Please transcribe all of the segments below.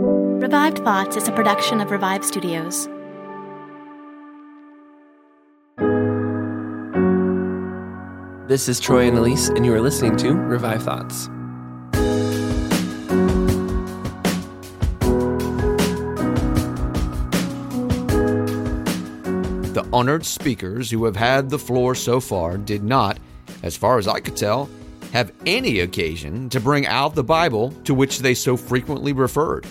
Revived Thoughts is a production of Revive Studios. This is Troy and Elise, and you are listening to Revive Thoughts. The honored speakers who have had the floor so far did not, as far as I could tell, have any occasion to bring out the Bible to which they so frequently referred.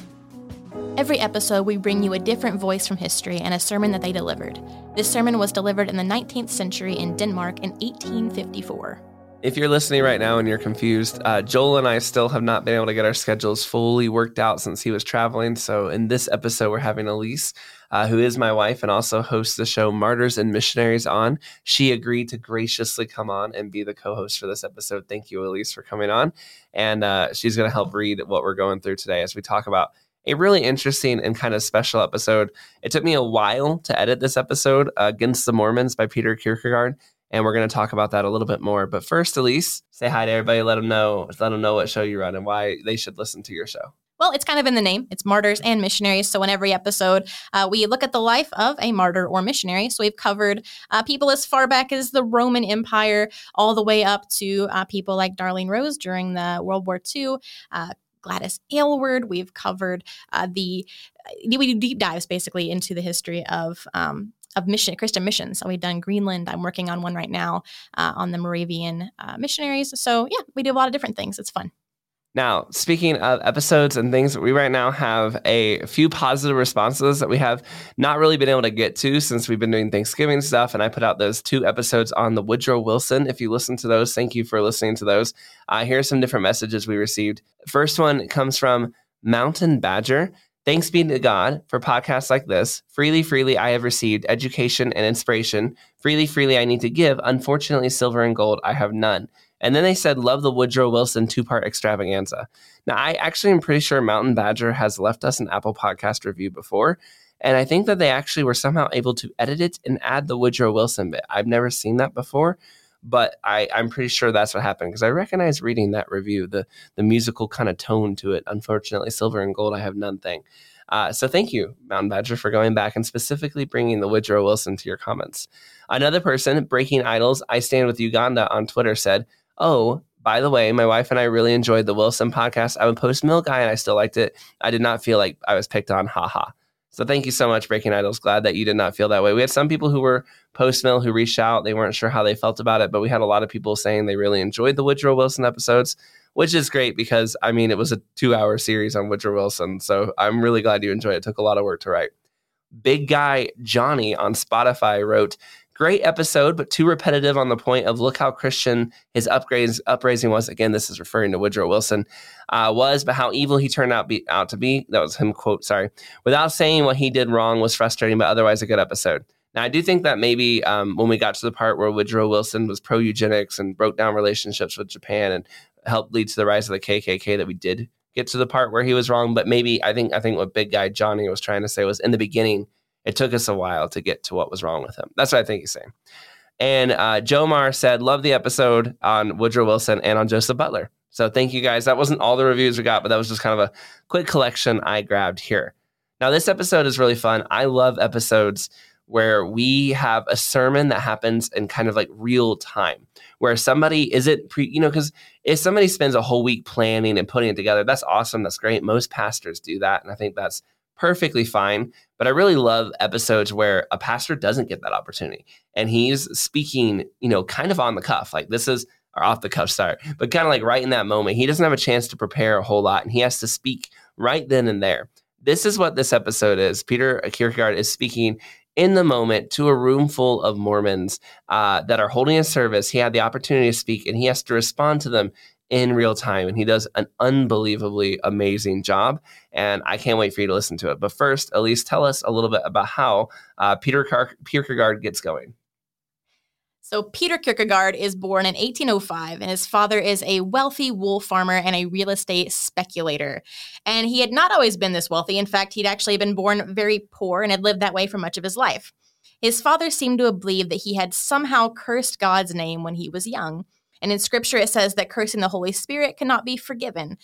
Every episode, we bring you a different voice from history and a sermon that they delivered. This sermon was delivered in the 19th century in Denmark in 1854. If you're listening right now and you're confused, Joel and I still have not been able to get our schedules fully worked out since he was traveling. So in this episode, we're having Elise, who is my wife and also hosts the show Martyrs and Missionaries on. She agreed to graciously come on and be the co-host for this episode. Thank you, Elise, for coming on. And she's going to help read what we're going through today as we talk about a really interesting and kind of special episode. It took me a while to edit this episode, Against the Mormons by Peter Kierkegaard. And we're going to talk about that a little bit more. But first, Elise, say hi to everybody. Let them know what show you run and why they should listen to your show. Well, it's kind of in the name. It's Martyrs and Missionaries. So in every episode, we look at the life of a martyr or missionary. So we've covered people as far back as the Roman Empire, all the way up to people like Darlene Rose during the World War II, Gladys Aylward. We've covered we do deep dives basically into the history of Christian missions. So we've done Greenland. I'm working on one right now on the Moravian missionaries. So yeah, we do a lot of different things. It's fun. Now, speaking of episodes and things, we right now have a few positive responses that we have not really been able to get to since we've been doing Thanksgiving stuff. And I put out those two episodes on the Woodrow Wilson. If you listen to those, thank you for listening to those. Here are some different messages we received. First one comes from Mountain Badger. Thanks be to God for podcasts like this. Freely, freely, I have received education and inspiration. Freely, freely, I need to give. Unfortunately, silver and gold, I have none. And then they said, love the Woodrow Wilson two-part extravaganza. Now, I actually am pretty sure Mountain Badger has left us an Apple Podcast review before. And I think that they actually were somehow able to edit it and add the Woodrow Wilson bit. I've never seen that before, but I'm pretty sure that's what happened because I recognize reading that review, the musical kind of tone to it. Unfortunately, silver and gold, I have none thing. So thank you, Mountain Badger, for going back and specifically bringing the Woodrow Wilson to your comments. Another person, Breaking Idols, I Stand With Uganda on Twitter said, oh, by the way, my wife and I really enjoyed the Wilson podcast. I'm a post-mill guy and I still liked it. I did not feel like I was picked on. Ha ha. So thank you so much, Breaking Idols. Glad that you did not feel that way. We had some people who were post-mill who reached out. They weren't sure how they felt about it, but we had a lot of people saying they really enjoyed the Woodrow Wilson episodes, which is great because, I mean, it was a 2-hour series on Woodrow Wilson. So I'm really glad you enjoyed it. It took a lot of work to write. Big Guy Johnny on Spotify wrote, great episode, but too repetitive on the point of look how Christian his uprising was. Again, this is referring to Woodrow Wilson, but how evil he turned out to be. That was him, quote, sorry. Without saying what he did wrong was frustrating, but otherwise a good episode. Now, I do think that maybe when we got to the part where Woodrow Wilson was pro-eugenics and broke down relationships with Japan and helped lead to the rise of the KKK that we did get to the part where he was wrong. But maybe I think what Big Guy Johnny was trying to say was in the beginning, it took us a while to get to what was wrong with him. That's what I think he's saying. And Joe Marr said, love the episode on Woodrow Wilson and on Joseph Butler. So thank you guys. That wasn't all the reviews we got, but that was just kind of a quick collection I grabbed here. Now, this episode is really fun. I love episodes where we have a sermon that happens in kind of like real time, where somebody because if somebody spends a whole week planning and putting it together, that's awesome. That's great. Most pastors do that. And I think that's perfectly fine. But I really love episodes where a pastor doesn't get that opportunity and he's speaking, kind of on the cuff, kind of like right in that moment. He doesn't have a chance to prepare a whole lot and he has to speak right then and there. This is what this episode is. Peter Kierkegaard is speaking in the moment to a room full of Mormons that are holding a service. He had the opportunity to speak and he has to respond to them in real time. And he does an unbelievably amazing job. And I can't wait for you to listen to it. But first, Elise, tell us a little bit about how Peter Kierkegaard gets going. So Peter Kierkegaard is born in 1805, and his father is a wealthy wool farmer and a real estate speculator. And he had not always been this wealthy. In fact, he'd actually been born very poor and had lived that way for much of his life. His father seemed to believe that he had somehow cursed God's name when he was young. And in Scripture, it says that cursing the Holy Spirit cannot be forgiven.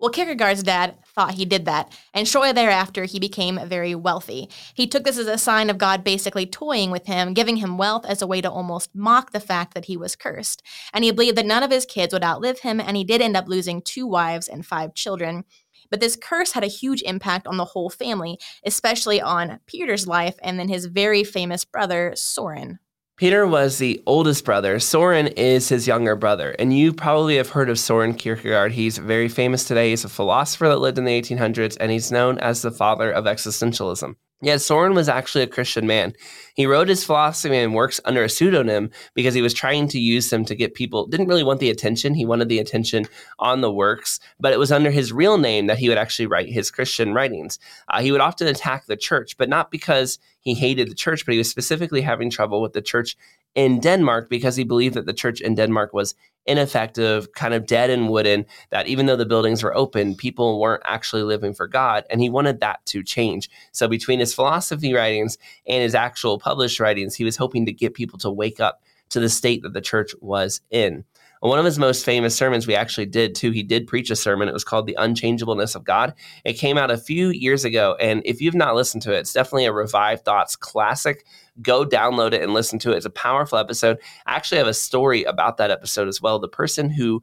Well, Kierkegaard's dad thought he did that, and shortly thereafter, he became very wealthy. He took this as a sign of God basically toying with him, giving him wealth as a way to almost mock the fact that he was cursed. And he believed that none of his kids would outlive him, and he did end up losing 2 wives and 5 children. But this curse had a huge impact on the whole family, especially on Peter's life and then his very famous brother, Søren. Peter was the oldest brother. Søren is his younger brother. And you probably have heard of Søren Kierkegaard. He's very famous today. He's a philosopher that lived in the 1800s, and he's known as the father of existentialism. Yet Søren was actually a Christian man. He wrote his philosophy and works under a pseudonym because he was trying to use them to get people, didn't really want the attention. He wanted the attention on the works, but it was under his real name that he would actually write his Christian writings. He would often attack the church, but not because he hated the church, but he was specifically having trouble with the church in Denmark because he believed that the church in Denmark was ineffective, kind of dead and wooden, that even though the buildings were open, people weren't actually living for God, and he wanted that to change. So between his philosophy writings and his actual published writings, he was hoping to get people to wake up to the state that the church was in. One of his most famous sermons we actually did, too. He did preach a sermon. It was called The Unchangeableness of God. It came out a few years ago, and if you've not listened to it, it's definitely a Revived Thoughts classic. Go download it and listen to it. It's a powerful episode. I actually have a story about that episode as well. The person who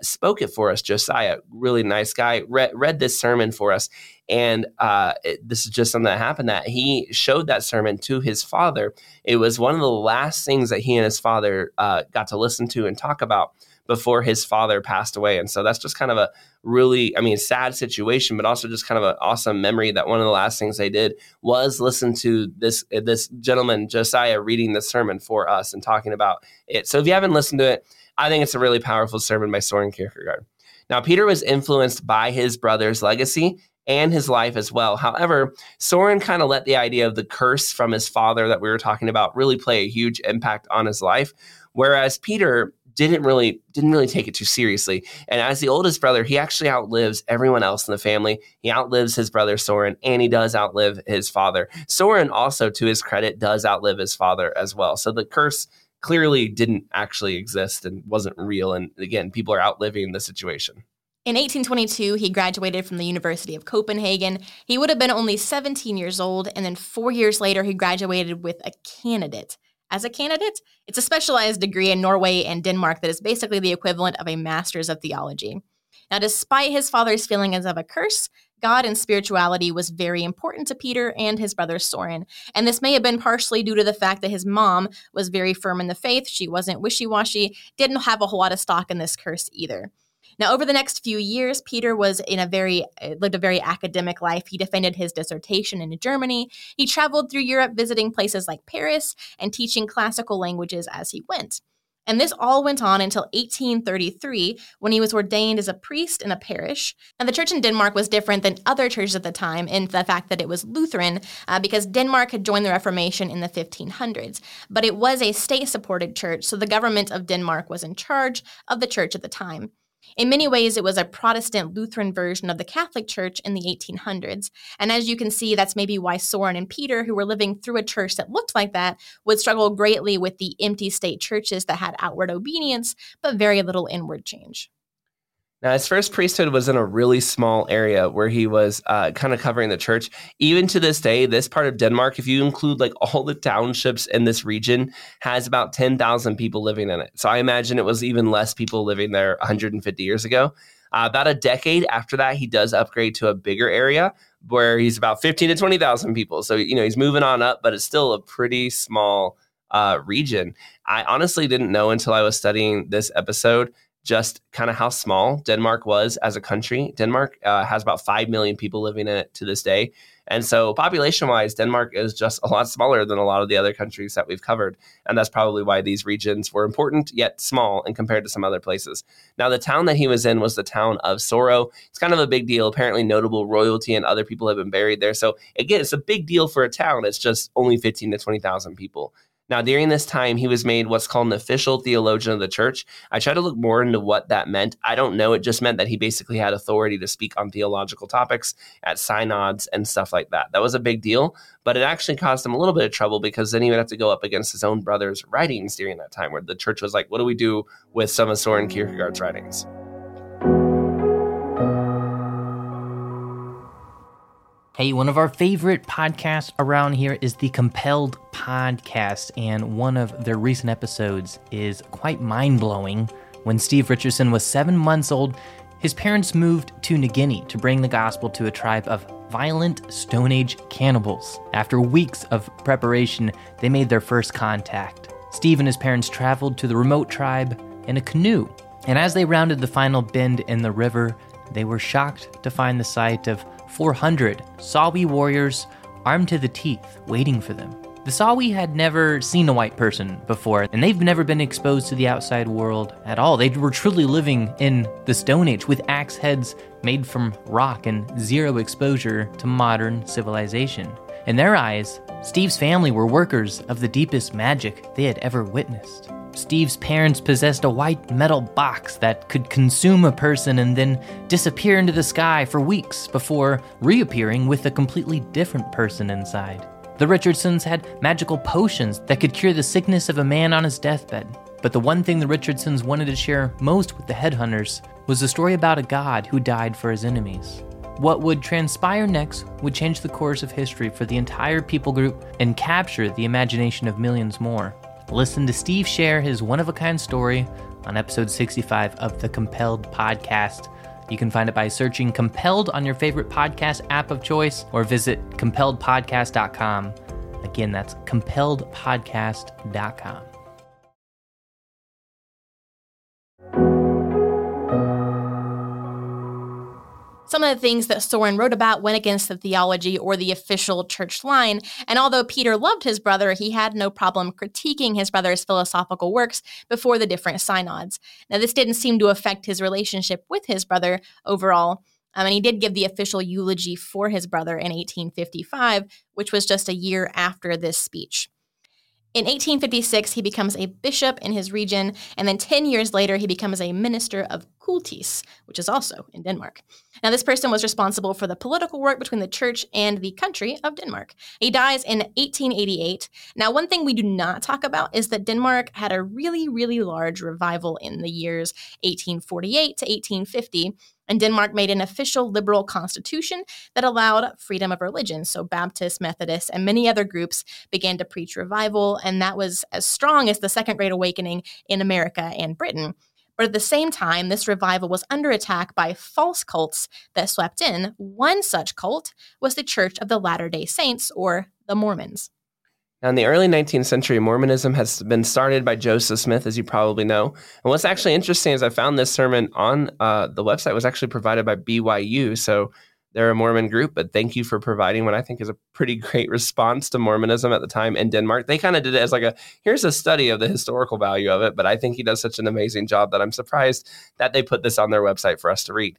spoke it for us, Josiah, really nice guy, read this sermon for us. And this is just something that happened, that he showed that sermon to his father. It was one of the last things that he and his father got to listen to and talk about before his father passed away. And so that's just kind of a really, sad situation, but also just kind of an awesome memory that one of the last things they did was listen to this gentleman, Josiah, reading the sermon for us and talking about it. So if you haven't listened to it, I think it's a really powerful sermon by Søren Kierkegaard. Now, Peter was influenced by his brother's legacy and his life as well. However, Søren kind of let the idea of the curse from his father that we were talking about really play a huge impact on his life, whereas Peter didn't really take it too seriously. And as the oldest brother, he actually outlives everyone else in the family. He outlives his brother Søren, and he does outlive his father. Søren also, to his credit, does outlive his father as well. So the curse clearly didn't actually exist and wasn't real. And again, people are outliving the situation. In 1822, he graduated from the University of Copenhagen. He would have been only 17 years old. And then 4 years later, he graduated with a candidate. As a candidate, it's a specialized degree in Norway and Denmark that is basically the equivalent of a master's of theology. Now, despite his father's feelings of a curse, God and spirituality was very important to Peter and his brother Søren. And this may have been partially due to the fact that his mom was very firm in the faith. She wasn't wishy-washy, didn't have a whole lot of stock in this curse either. Now, over the next few years, Peter lived a very academic life. He defended his dissertation in Germany. He traveled through Europe, visiting places like Paris and teaching classical languages as he went. And this all went on until 1833, when he was ordained as a priest in a parish. And the church in Denmark was different than other churches at the time in the fact that it was Lutheran, because Denmark had joined the Reformation in the 1500s. But it was a state-supported church, so the government of Denmark was in charge of the church at the time. In many ways, it was a Protestant Lutheran version of the Catholic Church in the 1800s. And as you can see, that's maybe why Søren and Peter, who were living through a church that looked like that, would struggle greatly with the empty state churches that had outward obedience, but very little inward change. Now, his first priesthood was in a really small area where he was kind of covering the church. Even to this day, this part of Denmark, if you include like all the townships in this region, has about 10,000 people living in it. So I imagine it was even less people living there 150 years ago. About a decade after that, he does upgrade to a bigger area where he's about 15 to 20,000 people. So, he's moving on up, but it's still a pretty small region. I honestly didn't know until I was studying this episode just kind of how small Denmark was as a country. Denmark has about 5 million people living in it to this day. And so population-wise, Denmark is just a lot smaller than a lot of the other countries that we've covered. And that's probably why these regions were important, yet small, and compared to some other places. Now, the town that he was in was the town of Sorø. It's kind of a big deal. Apparently, notable royalty and other people have been buried there. So again, it's a big deal for a town. It's just only 15 to 20,000 people. Now, during this time, he was made what's called an official theologian of the church. I tried to look more into what that meant. I don't know. It just meant that he basically had authority to speak on theological topics at synods and stuff like that. That was a big deal, but it actually caused him a little bit of trouble because then he would have to go up against his own brother's writings during that time where the church was like, what do we do with some of Søren Kierkegaard's writings? Hey, one of our favorite podcasts around here is the Compelled Podcast, and one of their recent episodes is quite mind-blowing. When Steve Richardson was 7 months old, his parents moved to New Guinea to bring the gospel to a tribe of violent Stone Age cannibals. After weeks of preparation, they made their first contact. Steve and his parents traveled to the remote tribe in a canoe, and as they rounded the final bend in the river, they were shocked to find the sight of 400 Sawi warriors armed to the teeth waiting for them. The Sawi had never seen a white person before, and they've never been exposed to the outside world at all. They were truly living in the Stone Age with axe heads made from rock and zero exposure to modern civilization. In their eyes, Steve's family were workers of the deepest magic they had ever witnessed. Steve's parents possessed a white metal box that could consume a person and then disappear into the sky for weeks before reappearing with a completely different person inside. The Richardsons had magical potions that could cure the sickness of a man on his deathbed. But the one thing the Richardsons wanted to share most with the headhunters was a story about a god who died for his enemies. What would transpire next would change the course of history for the entire people group and capture the imagination of millions more. Listen to Steve share his one-of-a-kind story on episode 65 of the Compelled Podcast. You can find it by searching Compelled on your favorite podcast app of choice or visit compelledpodcast.com. Again, that's compelledpodcast.com. Some of the things that Søren wrote about went against the theology or the official church line, and although Peter loved his brother, he had no problem critiquing his brother's philosophical works before the different synods. Now, this didn't seem to affect his relationship with his brother overall, and he did give the official eulogy for his brother in 1855, which was just a year after this speech. In 1856, he becomes a bishop in his region, and then 10 years later, he becomes a minister of Kultis, which is also in Denmark. Now, this person was responsible for the political work between the church and the country of Denmark. He dies in 1888. Now, one thing we do not talk about is that Denmark had a really, really large revival in the years 1848 to 1850, and Denmark made an official liberal constitution that allowed freedom of religion. So Baptists, Methodists, and many other groups began to preach revival, and that was as strong as the Second Great Awakening in America and Britain. But at the same time, this revival was under attack by false cults that swept in. One such cult was the Church of the Latter-day Saints, or the Mormons. Now, in the early 19th century, Mormonism has been started by Joseph Smith, as you probably know. And what's actually interesting is I found this sermon on the website was actually provided by BYU. So they're a Mormon group, but thank you for providing what I think is a pretty great response to Mormonism at the time in Denmark. They kind of did it as like here's a study of the historical value of it. But I think he does such an amazing job that I'm surprised that they put this on their website for us to read.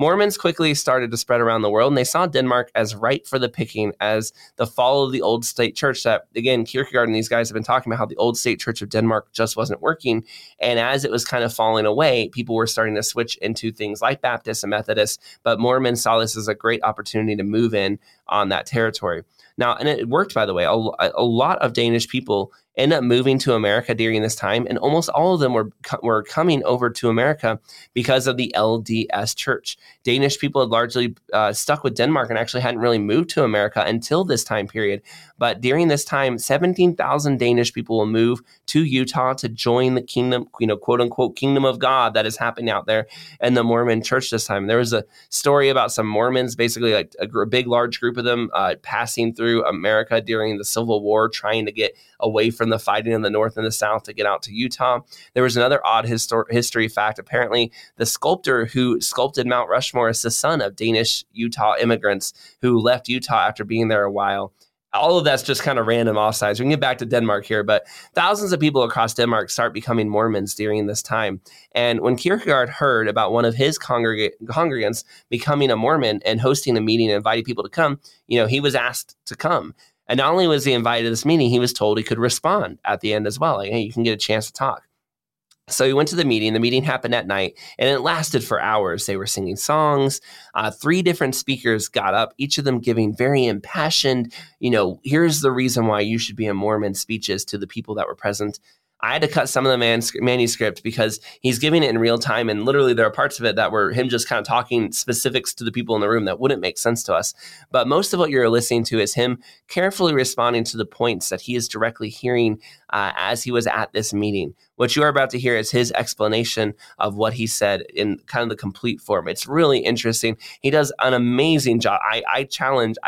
Mormons quickly started to spread around the world, and they saw Denmark as ripe for the picking as the fall of the old state church that, again, Kierkegaard and these guys have been talking about how the old state church of Denmark just wasn't working. And as it was kind of falling away, people were starting to switch into things like Baptists and Methodists, but Mormons saw this as a great opportunity to move in on that territory. Now, and it worked, by the way, a lot of Danish people end up moving to America during this time, and almost all of them were coming over to America because of the LDS Church. Danish people had largely stuck with Denmark and actually hadn't really moved to America until this time period. But during this time, 17,000 Danish people will move to Utah to join the kingdom, quote unquote, kingdom of God that is happening out there in the Mormon church this time. There was a story about some Mormons, basically like a big, large group of them passing through America during the Civil War, trying to get away from the fighting in the North and the South to get out to Utah. There was another odd history fact. Apparently, the sculptor who sculpted Mount Rushmore is the son of Danish Utah immigrants who left Utah after being there a while. All of that's just kind of random offsides. We can get back to Denmark here, but thousands of people across Denmark start becoming Mormons during this time. And when Kierkegaard heard about one of his congregants becoming a Mormon and hosting a meeting and inviting people to come, he was asked to come. And not only was he invited to this meeting, he was told he could respond at the end as well. Like, hey, you can get a chance to talk. So he went to the meeting. The meeting happened at night, and it lasted for hours. They were singing songs. Three different speakers got up, each of them giving very impassioned, here's the reason why you should be a Mormon speeches to the people that were present. I had to cut some of the manuscript because he's giving it in real time. And literally there are parts of it that were him just kind of talking specifics to the people in the room that wouldn't make sense to us. But most of what you're listening to is him carefully responding to the points that he is directly hearing as he was at this meeting. What you are about to hear is his explanation of what he said in kind of the complete form. It's really interesting. He does an amazing job. I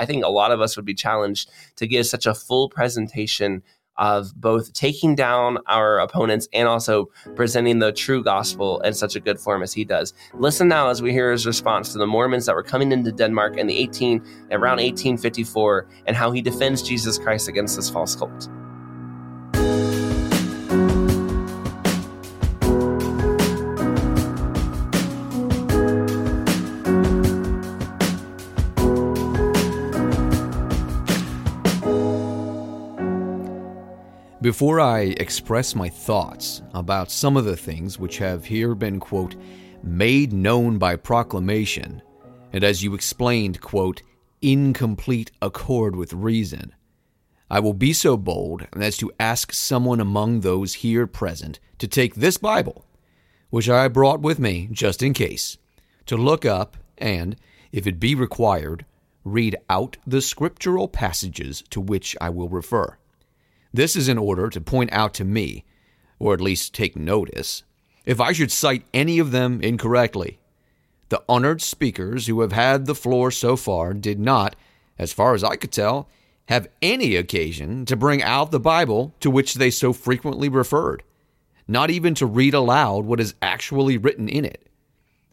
think a lot of us would be challenged to give such a full presentation of both taking down our opponents and also presenting the true gospel in such a good form as he does. Listen now as we hear his response to the Mormons that were coming into Denmark in around 1854 and how he defends Jesus Christ against this false cult. Before I express my thoughts about some of the things which have here been, quote, made known by proclamation, and as you explained, quote, in complete accord with reason, I will be so bold as to ask someone among those here present to take this Bible, which I brought with me just in case, to look up and, if it be required, read out the scriptural passages to which I will refer. This is in order to point out to me, or at least take notice, if I should cite any of them incorrectly. The honored speakers who have had the floor so far did not, as far as I could tell, have any occasion to bring out the Bible to which they so frequently referred, not even to read aloud what is actually written in it.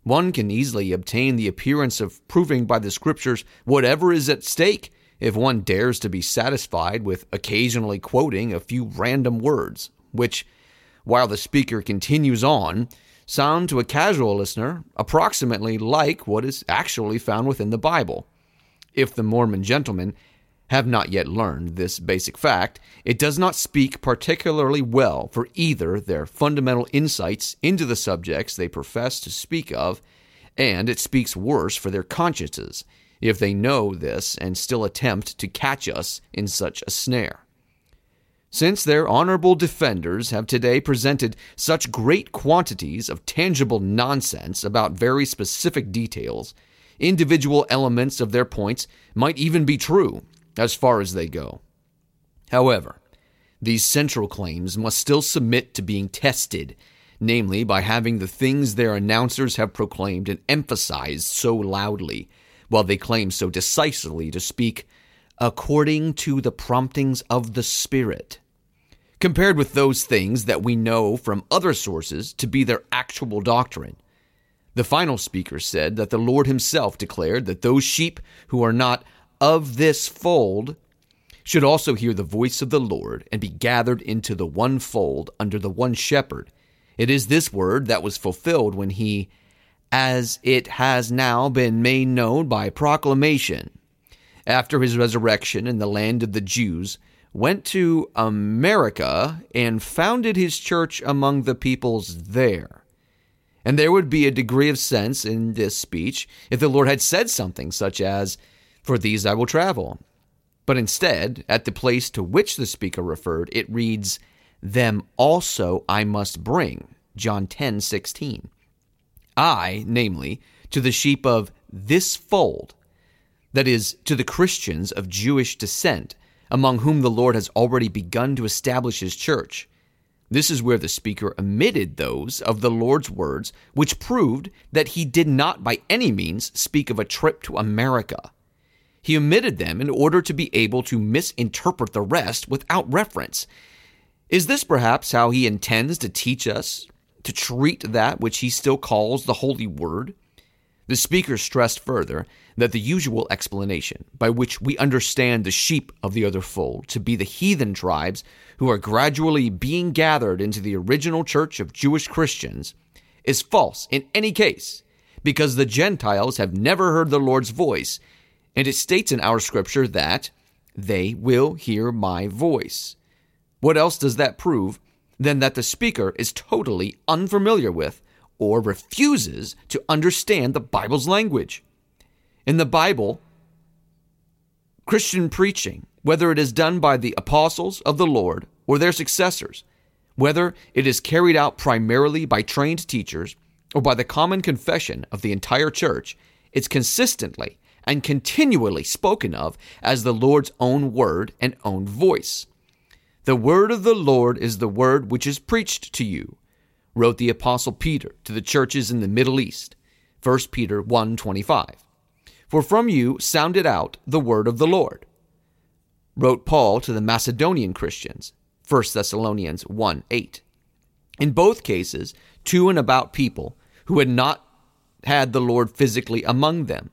One can easily obtain the appearance of proving by the Scriptures whatever is at stake, if one dares to be satisfied with occasionally quoting a few random words, which, while the speaker continues on, sound to a casual listener approximately like what is actually found within the Bible. If the Mormon gentlemen have not yet learned this basic fact, it does not speak particularly well for either their fundamental insights into the subjects they profess to speak of, and it speaks worse for their consciences, if they know this and still attempt to catch us in such a snare. Since their honorable defenders have today presented such great quantities of tangible nonsense about very specific details, individual elements of their points might even be true, as far as they go. However, these central claims must still submit to being tested, namely by having the things their announcers have proclaimed and emphasized so loudly, while they claim so decisively to speak according to the promptings of the Spirit, compared with those things that we know from other sources to be their actual doctrine. The final speaker said that the Lord himself declared that those sheep who are not of this fold should also hear the voice of the Lord and be gathered into the one fold under the one shepherd. It is this word that was fulfilled when he, as it has now been made known by proclamation, after his resurrection in the land of the Jews, went to America and founded his church among the peoples there. And there would be a degree of sense in this speech if the Lord had said something such as, "For these I will travel." But instead, at the place to which the speaker referred, it reads, "Them also I must bring," John 10:16. I, namely, to the sheep of this fold, that is, to the Christians of Jewish descent, among whom the Lord has already begun to establish his church. This is where the speaker omitted those of the Lord's words, which proved that he did not by any means speak of a trip to America. He omitted them in order to be able to misinterpret the rest without reference. Is this perhaps how he intends to teach us to treat that which he still calls the Holy Word? The speaker stressed further that the usual explanation by which we understand the sheep of the other fold to be the heathen tribes who are gradually being gathered into the original church of Jewish Christians is false in any case, because the Gentiles have never heard the Lord's voice, and it states in our scripture that they will hear my voice. What else does that prove than that the speaker is totally unfamiliar with or refuses to understand the Bible's language? In the Bible, Christian preaching, whether it is done by the apostles of the Lord or their successors, whether it is carried out primarily by trained teachers or by the common confession of the entire church, it's consistently and continually spoken of as the Lord's own word and own voice. The word of the Lord is the word which is preached to you, wrote the Apostle Peter to the churches in the Middle East, 1 Peter 1:25. For from you sounded out the word of the Lord, wrote Paul to the Macedonian Christians, 1 Thessalonians 1:8. In both cases, to and about people who had not had the Lord physically among them.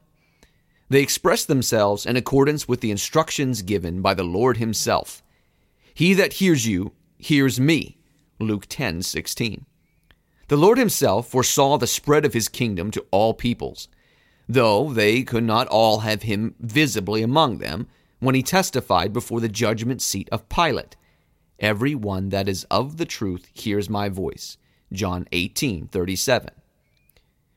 They expressed themselves in accordance with the instructions given by the Lord himself. He that hears you, hears me, Luke 10:16. The Lord himself foresaw the spread of his kingdom to all peoples, though they could not all have him visibly among them when he testified before the judgment seat of Pilate. Every one that is of the truth hears my voice, John 18:37.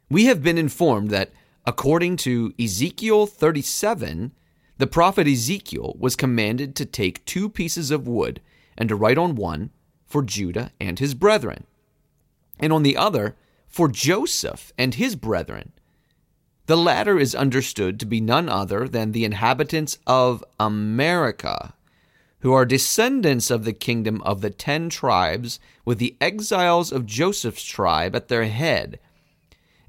We have been informed that, according to Ezekiel 37, the prophet Ezekiel was commanded to take two pieces of wood and to write on one for Judah and his brethren, and on the other for Joseph and his brethren. The latter is understood to be none other than the inhabitants of America, who are descendants of the kingdom of the 10 tribes, with the exiles of Joseph's tribe at their head.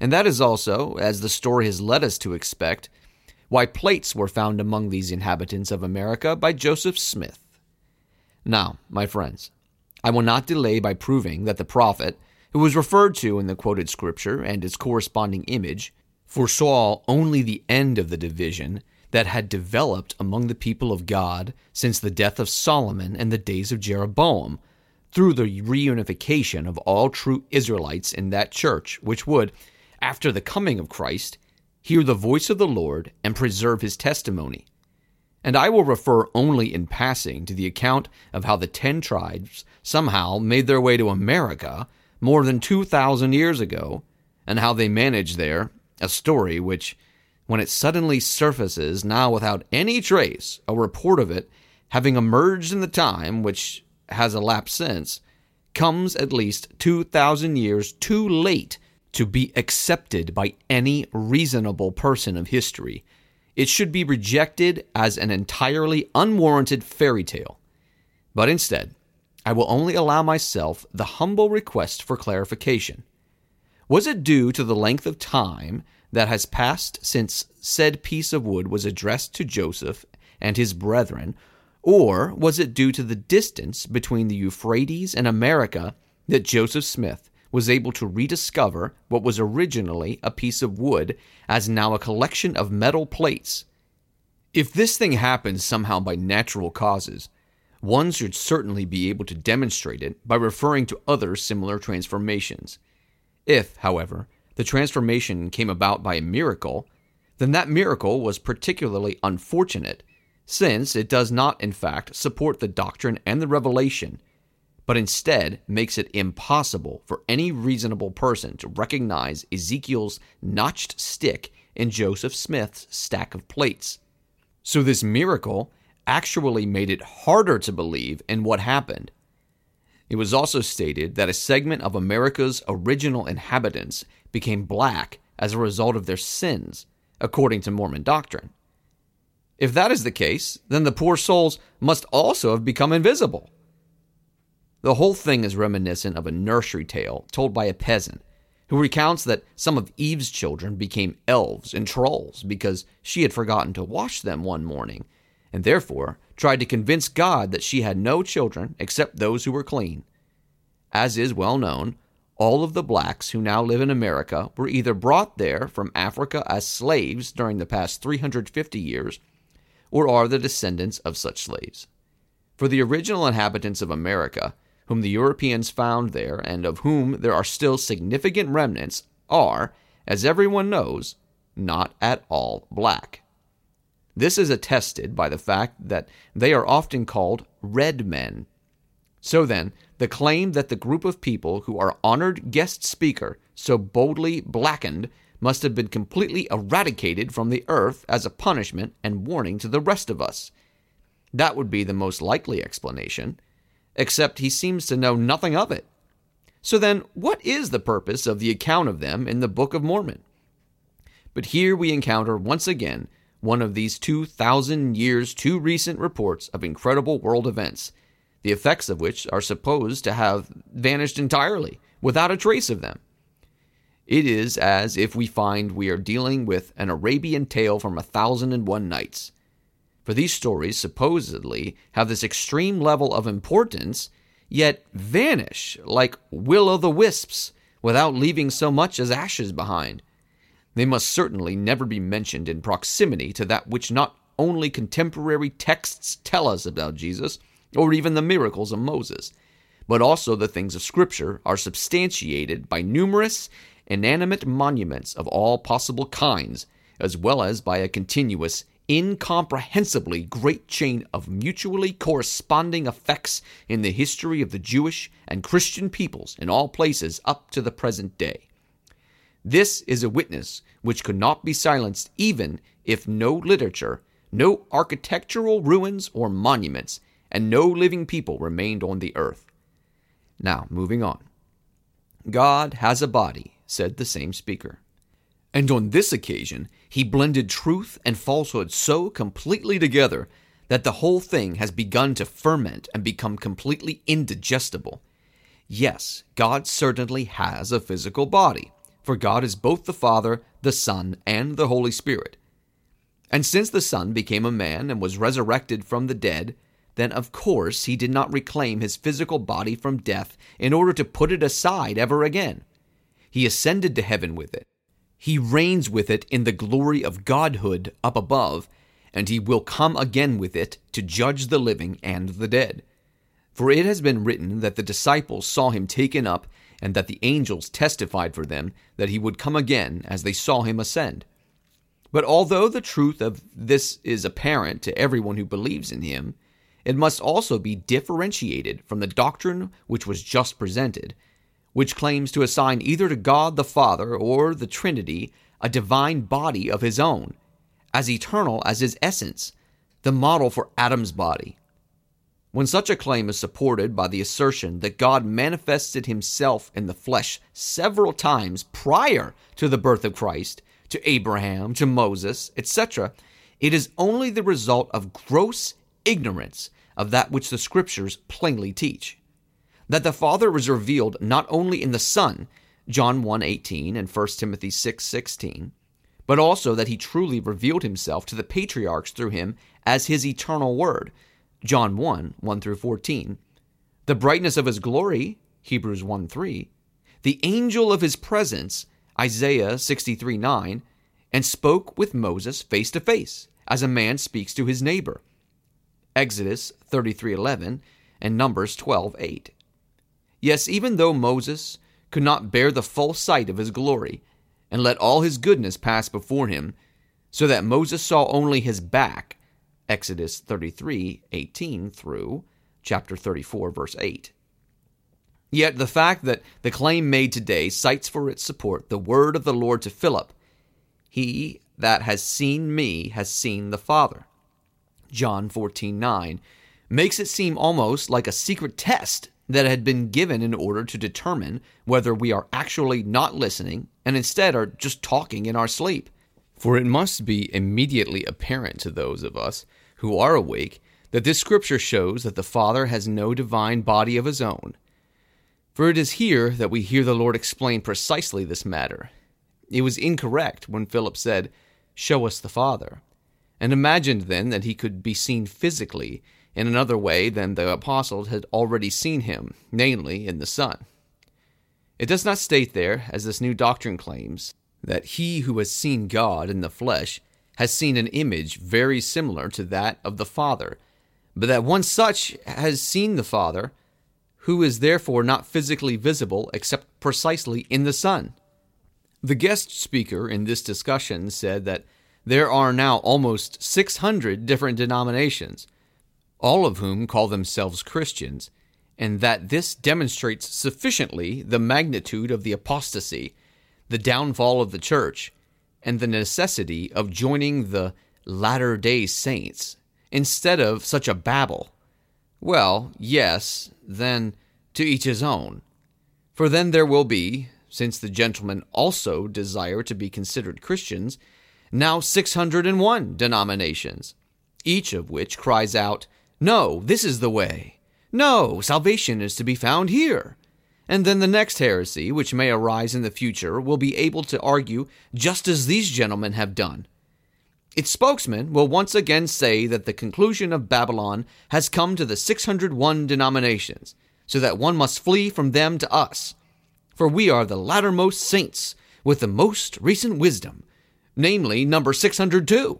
And that is also, as the story has led us to expect, why plates were found among these inhabitants of America by Joseph Smith. Now, my friends, I will not delay by proving that the prophet, who was referred to in the quoted scripture and its corresponding image, foresaw only the end of the division that had developed among the people of God since the death of Solomon and the days of Jeroboam, through the reunification of all true Israelites in that church, which would, after the coming of Christ, hear the voice of the Lord and preserve his testimony. And I will refer only in passing to the account of how the 10 tribes somehow made their way to America more than 2,000 years ago, and how they managed there, a story which, when it suddenly surfaces, now without any trace, a report of it, having emerged in the time which has elapsed since, comes at least 2,000 years too late to be accepted by any reasonable person of history. It should be rejected as an entirely unwarranted fairy tale. But instead, I will only allow myself the humble request for clarification. Was it due to the length of time that has passed since said piece of wood was addressed to Joseph and his brethren, or was it due to the distance between the Euphrates and America that Joseph Smith was able to rediscover what was originally a piece of wood as now a collection of metal plates? If this thing happens somehow by natural causes, one should certainly be able to demonstrate it by referring to other similar transformations. If, however, the transformation came about by a miracle, then that miracle was particularly unfortunate, since it does not, in fact, support the doctrine and the revelation, but instead makes it impossible for any reasonable person to recognize Ezekiel's notched stick in Joseph Smith's stack of plates. So this miracle actually made it harder to believe in what happened. It was also stated that a segment of America's original inhabitants became black as a result of their sins, according to Mormon doctrine. If that is the case, then the poor souls must also have become invisible. The whole thing is reminiscent of a nursery tale told by a peasant who recounts that some of Eve's children became elves and trolls because she had forgotten to wash them one morning, and therefore tried to convince God that she had no children except those who were clean. As is well known, all of the blacks who now live in America were either brought there from Africa as slaves during the past 350 years, or are the descendants of such slaves. For the original inhabitants of America, whom the Europeans found there and of whom there are still significant remnants, are, as everyone knows, not at all black. This is attested by the fact that they are often called red men. So then, the claim that the group of people who our honored guest speaker so boldly blackened must have been completely eradicated from the earth as a punishment and warning to the rest of us. That would be the most likely explanation, except he seems to know nothing of it. So then, what is the purpose of the account of them in the Book of Mormon? But here we encounter once again one of these 2,000 years too recent reports of incredible world events, the effects of which are supposed to have vanished entirely, without a trace of them. It is as if we find we are dealing with an Arabian tale from 1,001 Nights. For these stories supposedly have this extreme level of importance, yet vanish like will-o'-the-wisps without leaving so much as ashes behind. They must certainly never be mentioned in proximity to that which not only contemporary texts tell us about Jesus, or even the miracles of Moses, but also the things of Scripture are substantiated by numerous inanimate monuments of all possible kinds, as well as by a continuous, incomprehensibly great chain of mutually corresponding effects in the history of the Jewish and Christian peoples in all places up to the present day. This is a witness which could not be silenced even if no literature, no architectural ruins or monuments, and no living people remained on the earth. Now, moving on. God has a body, said the same speaker. And on this occasion, he blended truth and falsehood so completely together that the whole thing has begun to ferment and become completely indigestible. Yes, God certainly has a physical body, for God is both the Father, the Son, and the Holy Spirit. And since the Son became a man and was resurrected from the dead, then of course he did not reclaim his physical body from death in order to put it aside ever again. He ascended to heaven with it. He reigns with it in the glory of Godhood up above, and he will come again with it to judge the living and the dead. For it has been written that the disciples saw him taken up, and that the angels testified for them that he would come again as they saw him ascend. But although the truth of this is apparent to everyone who believes in him, it must also be differentiated from the doctrine which was just presented, which claims to assign either to God the Father or the Trinity a divine body of his own, as eternal as his essence, the model for Adam's body. When such a claim is supported by the assertion that God manifested himself in the flesh several times prior to the birth of Christ, to Abraham, to Moses, etc., it is only the result of gross ignorance of that which the Scriptures plainly teach. That the Father was revealed not only in the Son, John 1:18 and 1 Timothy 6:16, but also that he truly revealed himself to the patriarchs through him as his eternal word, John 1:1-14, the brightness of his glory, Hebrews 1:3, the angel of his presence, Isaiah 63:9, and spoke with Moses face to face, as a man speaks to his neighbor, Exodus 33:11 and Numbers 12:8. Yes, even though Moses could not bear the full sight of his glory, and let all his goodness pass before him, so that Moses saw only his back, Exodus 33:18 through chapter 34, verse 8. Yet the fact that the claim made today cites for its support the word of the Lord to Philip, "He that has seen me has seen the Father," John 14:9, makes it seem almost like a secret test that had been given in order to determine whether we are actually not listening and instead are just talking in our sleep. For it must be immediately apparent to those of us who are awake that this Scripture shows that the Father has no divine body of his own. For it is here that we hear the Lord explain precisely this matter. It was incorrect when Philip said, "Show us the Father," and imagined then that he could be seen physically in another way than the apostles had already seen him, namely in the Son. It does not state there, as this new doctrine claims, that he who has seen God in the flesh has seen an image very similar to that of the Father, but that one such has seen the Father, who is therefore not physically visible except precisely in the Son. The guest speaker in this discussion said that there are now almost 600 different denominations, all of whom call themselves Christians, and that this demonstrates sufficiently the magnitude of the apostasy, the downfall of the Church, and the necessity of joining the Latter-day Saints instead of such a babel. Well, yes, then to each his own. For then there will be, since the gentlemen also desire to be considered Christians, now 601 denominations, each of which cries out, "No, this is the way. No, salvation is to be found here." And then the next heresy, which may arise in the future, will be able to argue just as these gentlemen have done. Its spokesman will once again say that the conclusion of Babylon has come to the 601 denominations, so that one must flee from them to us. For we are the lattermost saints with the most recent wisdom, namely number 602.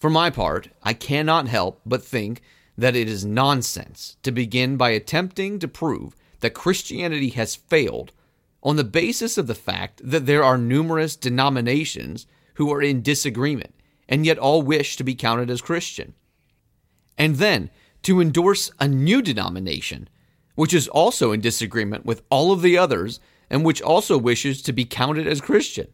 For my part, I cannot help but think that it is nonsense to begin by attempting to prove that Christianity has failed on the basis of the fact that there are numerous denominations who are in disagreement and yet all wish to be counted as Christian. And then to endorse a new denomination, which is also in disagreement with all of the others and which also wishes to be counted as Christian.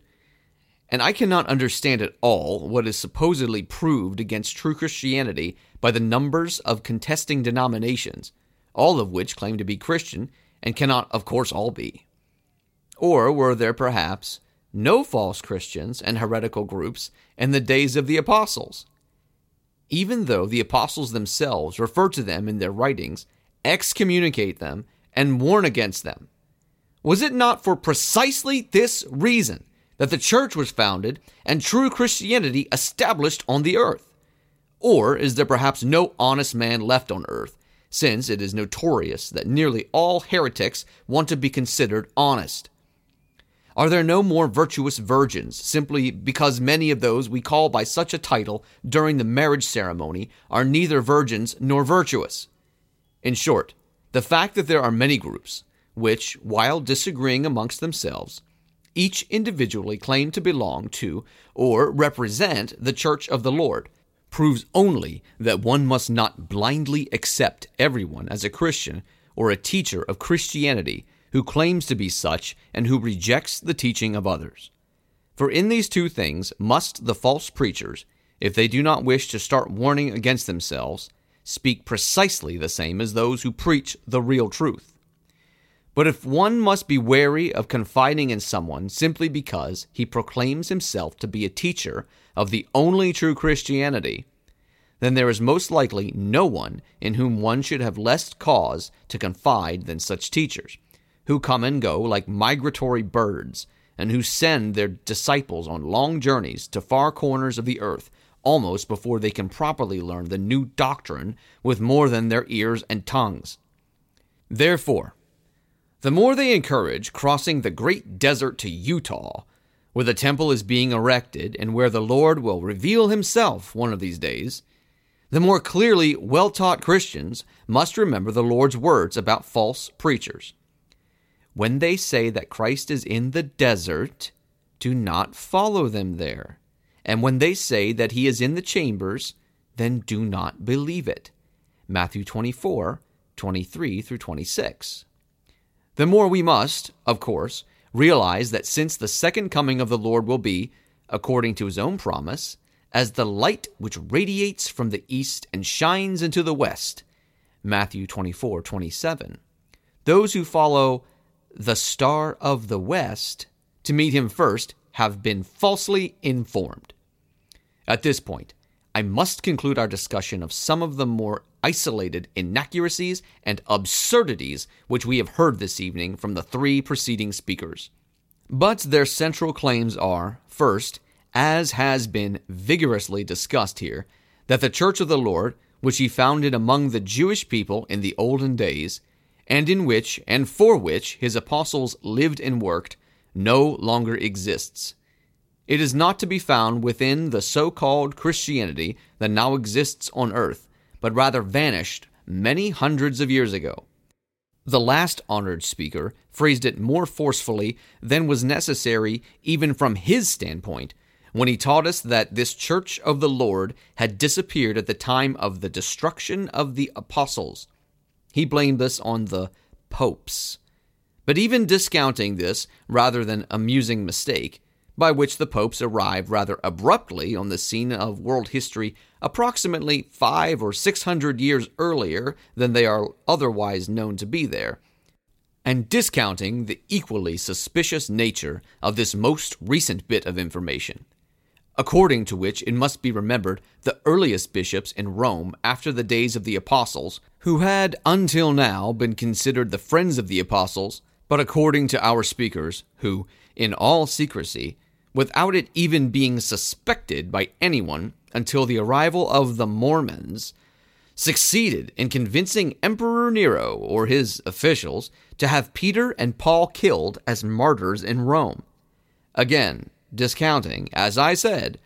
And I cannot understand at all what is supposedly proved against true Christianity by the numbers of contesting denominations, all of which claim to be Christian and cannot, of course, all be. Or were there perhaps no false Christians and heretical groups in the days of the apostles? Even though the apostles themselves refer to them in their writings, excommunicate them, and warn against them, was it not for precisely this reason that the church was founded and true Christianity established on the earth? Or is there perhaps no honest man left on earth, since it is notorious that nearly all heretics want to be considered honest? Are there no more virtuous virgins simply because many of those we call by such a title during the marriage ceremony are neither virgins nor virtuous? In short, the fact that there are many groups which, while disagreeing amongst themselves, each individually claim to belong to or represent the Church of the Lord, proves only that one must not blindly accept everyone as a Christian or a teacher of Christianity who claims to be such and who rejects the teaching of others. For in these two things must the false preachers, if they do not wish to start warning against themselves, speak precisely the same as those who preach the real truth. But if one must be wary of confiding in someone simply because he proclaims himself to be a teacher of the only true Christianity, then there is most likely no one in whom one should have less cause to confide than such teachers, who come and go like migratory birds, and who send their disciples on long journeys to far corners of the earth almost before they can properly learn the new doctrine with more than their ears and tongues. Therefore, the more they encourage crossing the great desert to Utah, where the temple is being erected and where the Lord will reveal himself one of these days, the more clearly well-taught Christians must remember the Lord's words about false preachers. When they say that Christ is in the desert, do not follow them there. And when they say that he is in the chambers, then do not believe it. Matthew 24, 23 through 26. The more we must, of course, realize that since the second coming of the Lord will be, according to his own promise, as the light which radiates from the east and shines into the west. Matthew 24, 27. Those who follow the star of the west, to meet him first, have been falsely informed. At this point, I must conclude our discussion of some of the more isolated inaccuracies and absurdities which we have heard this evening from the three preceding speakers. But their central claims are, first, as has been vigorously discussed here, that the Church of the Lord, which he founded among the Jewish people in the olden days, and in which and for which his apostles lived and worked, no longer exists. It is not to be found within the so-called Christianity that now exists on earth, but rather vanished many hundreds of years ago. The last honored speaker phrased it more forcefully than was necessary even from his standpoint when he taught us that this Church of the Lord had disappeared at the time of the destruction of the apostles. He blamed this on the popes. But even discounting this rather than amusing mistake, by which the popes arrived rather abruptly on the scene of world history approximately 500 or 600 years earlier than they are otherwise known to be there, and discounting the equally suspicious nature of this most recent bit of information, according to which it must be remembered the earliest bishops in Rome after the days of the apostles, who had until now been considered the friends of the apostles, but according to our speakers, who, in all secrecy, without it even being suspected by anyone until the arrival of the Mormons, succeeded in convincing Emperor Nero or his officials to have Peter and Paul killed as martyrs in Rome. Again, discounting, as I said,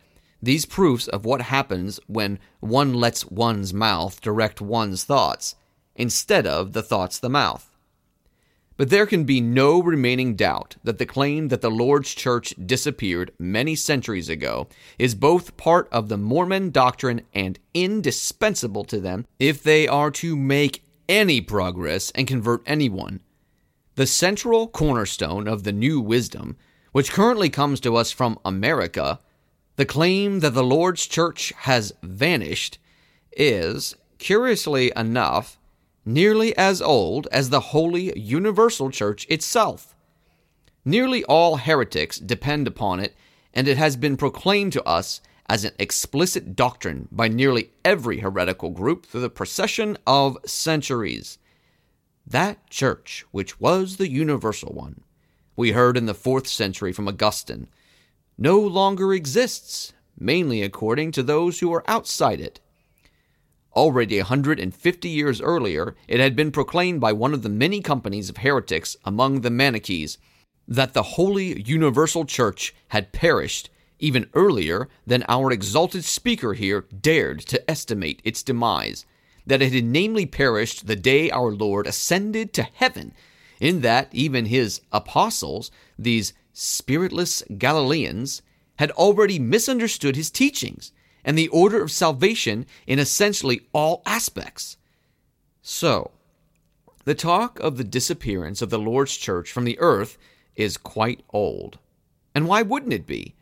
these proofs of what happens when one lets one's mouth direct one's thoughts, instead of the thoughts the mouth. But there can be no remaining doubt that the claim that the Lord's Church disappeared many centuries ago is both part of the Mormon doctrine and indispensable to them if they are to make any progress and convert anyone. The central cornerstone of the new wisdom, which currently comes to us from America, the claim that the Lord's Church has vanished, is, curiously enough, nearly as old as the Holy Universal Church itself. Nearly all heretics depend upon it, and it has been proclaimed to us as an explicit doctrine by nearly every heretical group through the procession of centuries. That church, which was the universal one, we heard in the 4th century from Augustine, no longer exists, mainly according to those who are outside it. Already 150 years earlier, it had been proclaimed by one of the many companies of heretics among the Manichees that the Holy Universal Church had perished even earlier than our exalted speaker here dared to estimate its demise, that it had namely perished the day our Lord ascended to heaven, in that even his apostles, these spiritless Galileans, had already misunderstood his teachings and the order of salvation in essentially all aspects. So, the talk of the disappearance of the Lord's Church from the earth is quite old. And why wouldn't it be?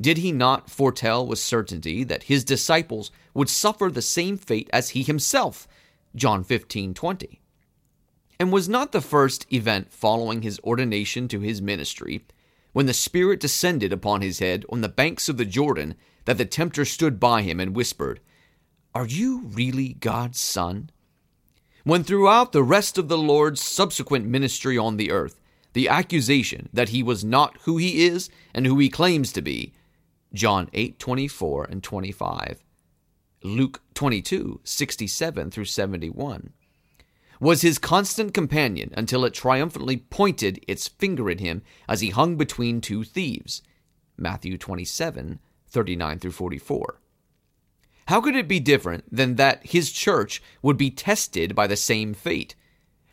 Did he not foretell with certainty that his disciples would suffer the same fate as he himself? John 15:20. And was not the first event following his ordination to his ministry, when the Spirit descended upon his head on the banks of the Jordan, that the tempter stood by him and whispered, "Are you really God's Son?" When throughout the rest of the Lord's subsequent ministry on the earth, the accusation that he was not who he is and who he claims to be, John 8:24 and 25, Luke 22:67 through 71, was his constant companion until it triumphantly pointed its finger at him as he hung between two thieves, Matthew 27:39 through 44. How could it be different than that his church would be tested by the same fate?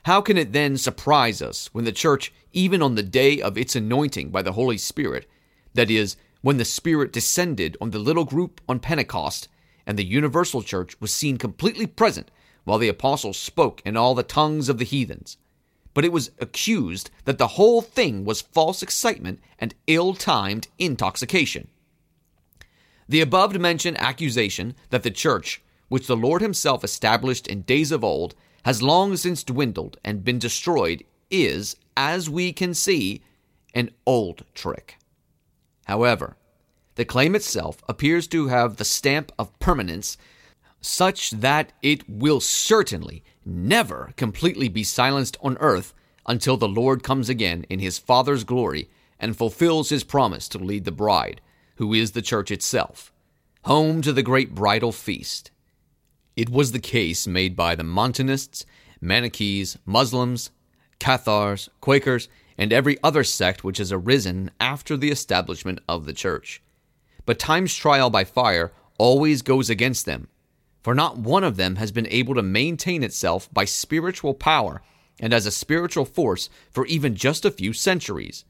How can it then surprise us when the church, even on the day of its anointing by the Holy Spirit, that is, when the Spirit descended on the little group on Pentecost, and the universal church was seen completely present while the apostles spoke in all the tongues of the heathens, but it was accused that the whole thing was false excitement and ill-timed intoxication. The above-mentioned accusation that the church, which the Lord himself established in days of old, has long since dwindled and been destroyed is, as we can see, an old trick. However, the claim itself appears to have the stamp of permanence such that it will certainly never completely be silenced on earth until the Lord comes again in his Father's glory and fulfills his promise to lead the bride, who is the church itself, home to the great bridal feast. It was the case made by the Montanists, Manichees, Muslims, Cathars, Quakers, and every other sect which has arisen after the establishment of the church. But time's trial by fire always goes against them, for not one of them has been able to maintain itself by spiritual power and as a spiritual force for even just a few centuries.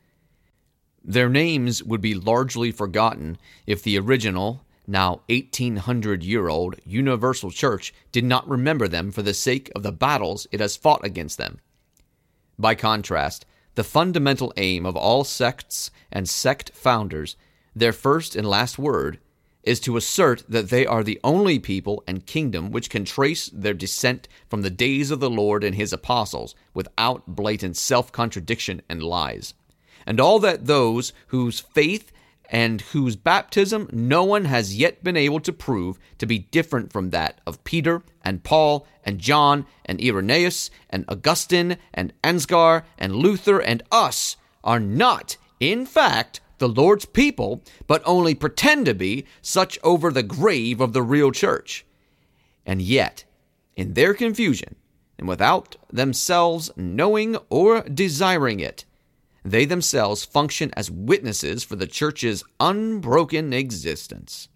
Their names would be largely forgotten if the original, now 1,800-year-old Universal Church did not remember them for the sake of the battles it has fought against them. By contrast, the fundamental aim of all sects and sect founders, their first and last word, is to assert that they are the only people and kingdom which can trace their descent from the days of the Lord and his apostles without blatant self-contradiction and lies. And all that those whose faith and whose baptism no one has yet been able to prove to be different from that of Peter and Paul and John and Irenaeus and Augustine and Ansgar and Luther and us are not, in fact, the Lord's people, but only pretend to be such over the grave of the real church. And yet, in their confusion, and without themselves knowing or desiring it, they themselves function as witnesses for the church's unbroken existence.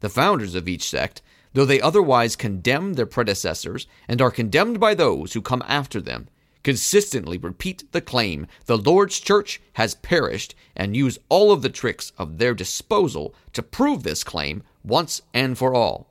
The founders of each sect, though they otherwise condemn their predecessors and are condemned by those who come after them, consistently repeat the claim, the Lord's church has perished, and use all of the tricks of their disposal to prove this claim once and for all.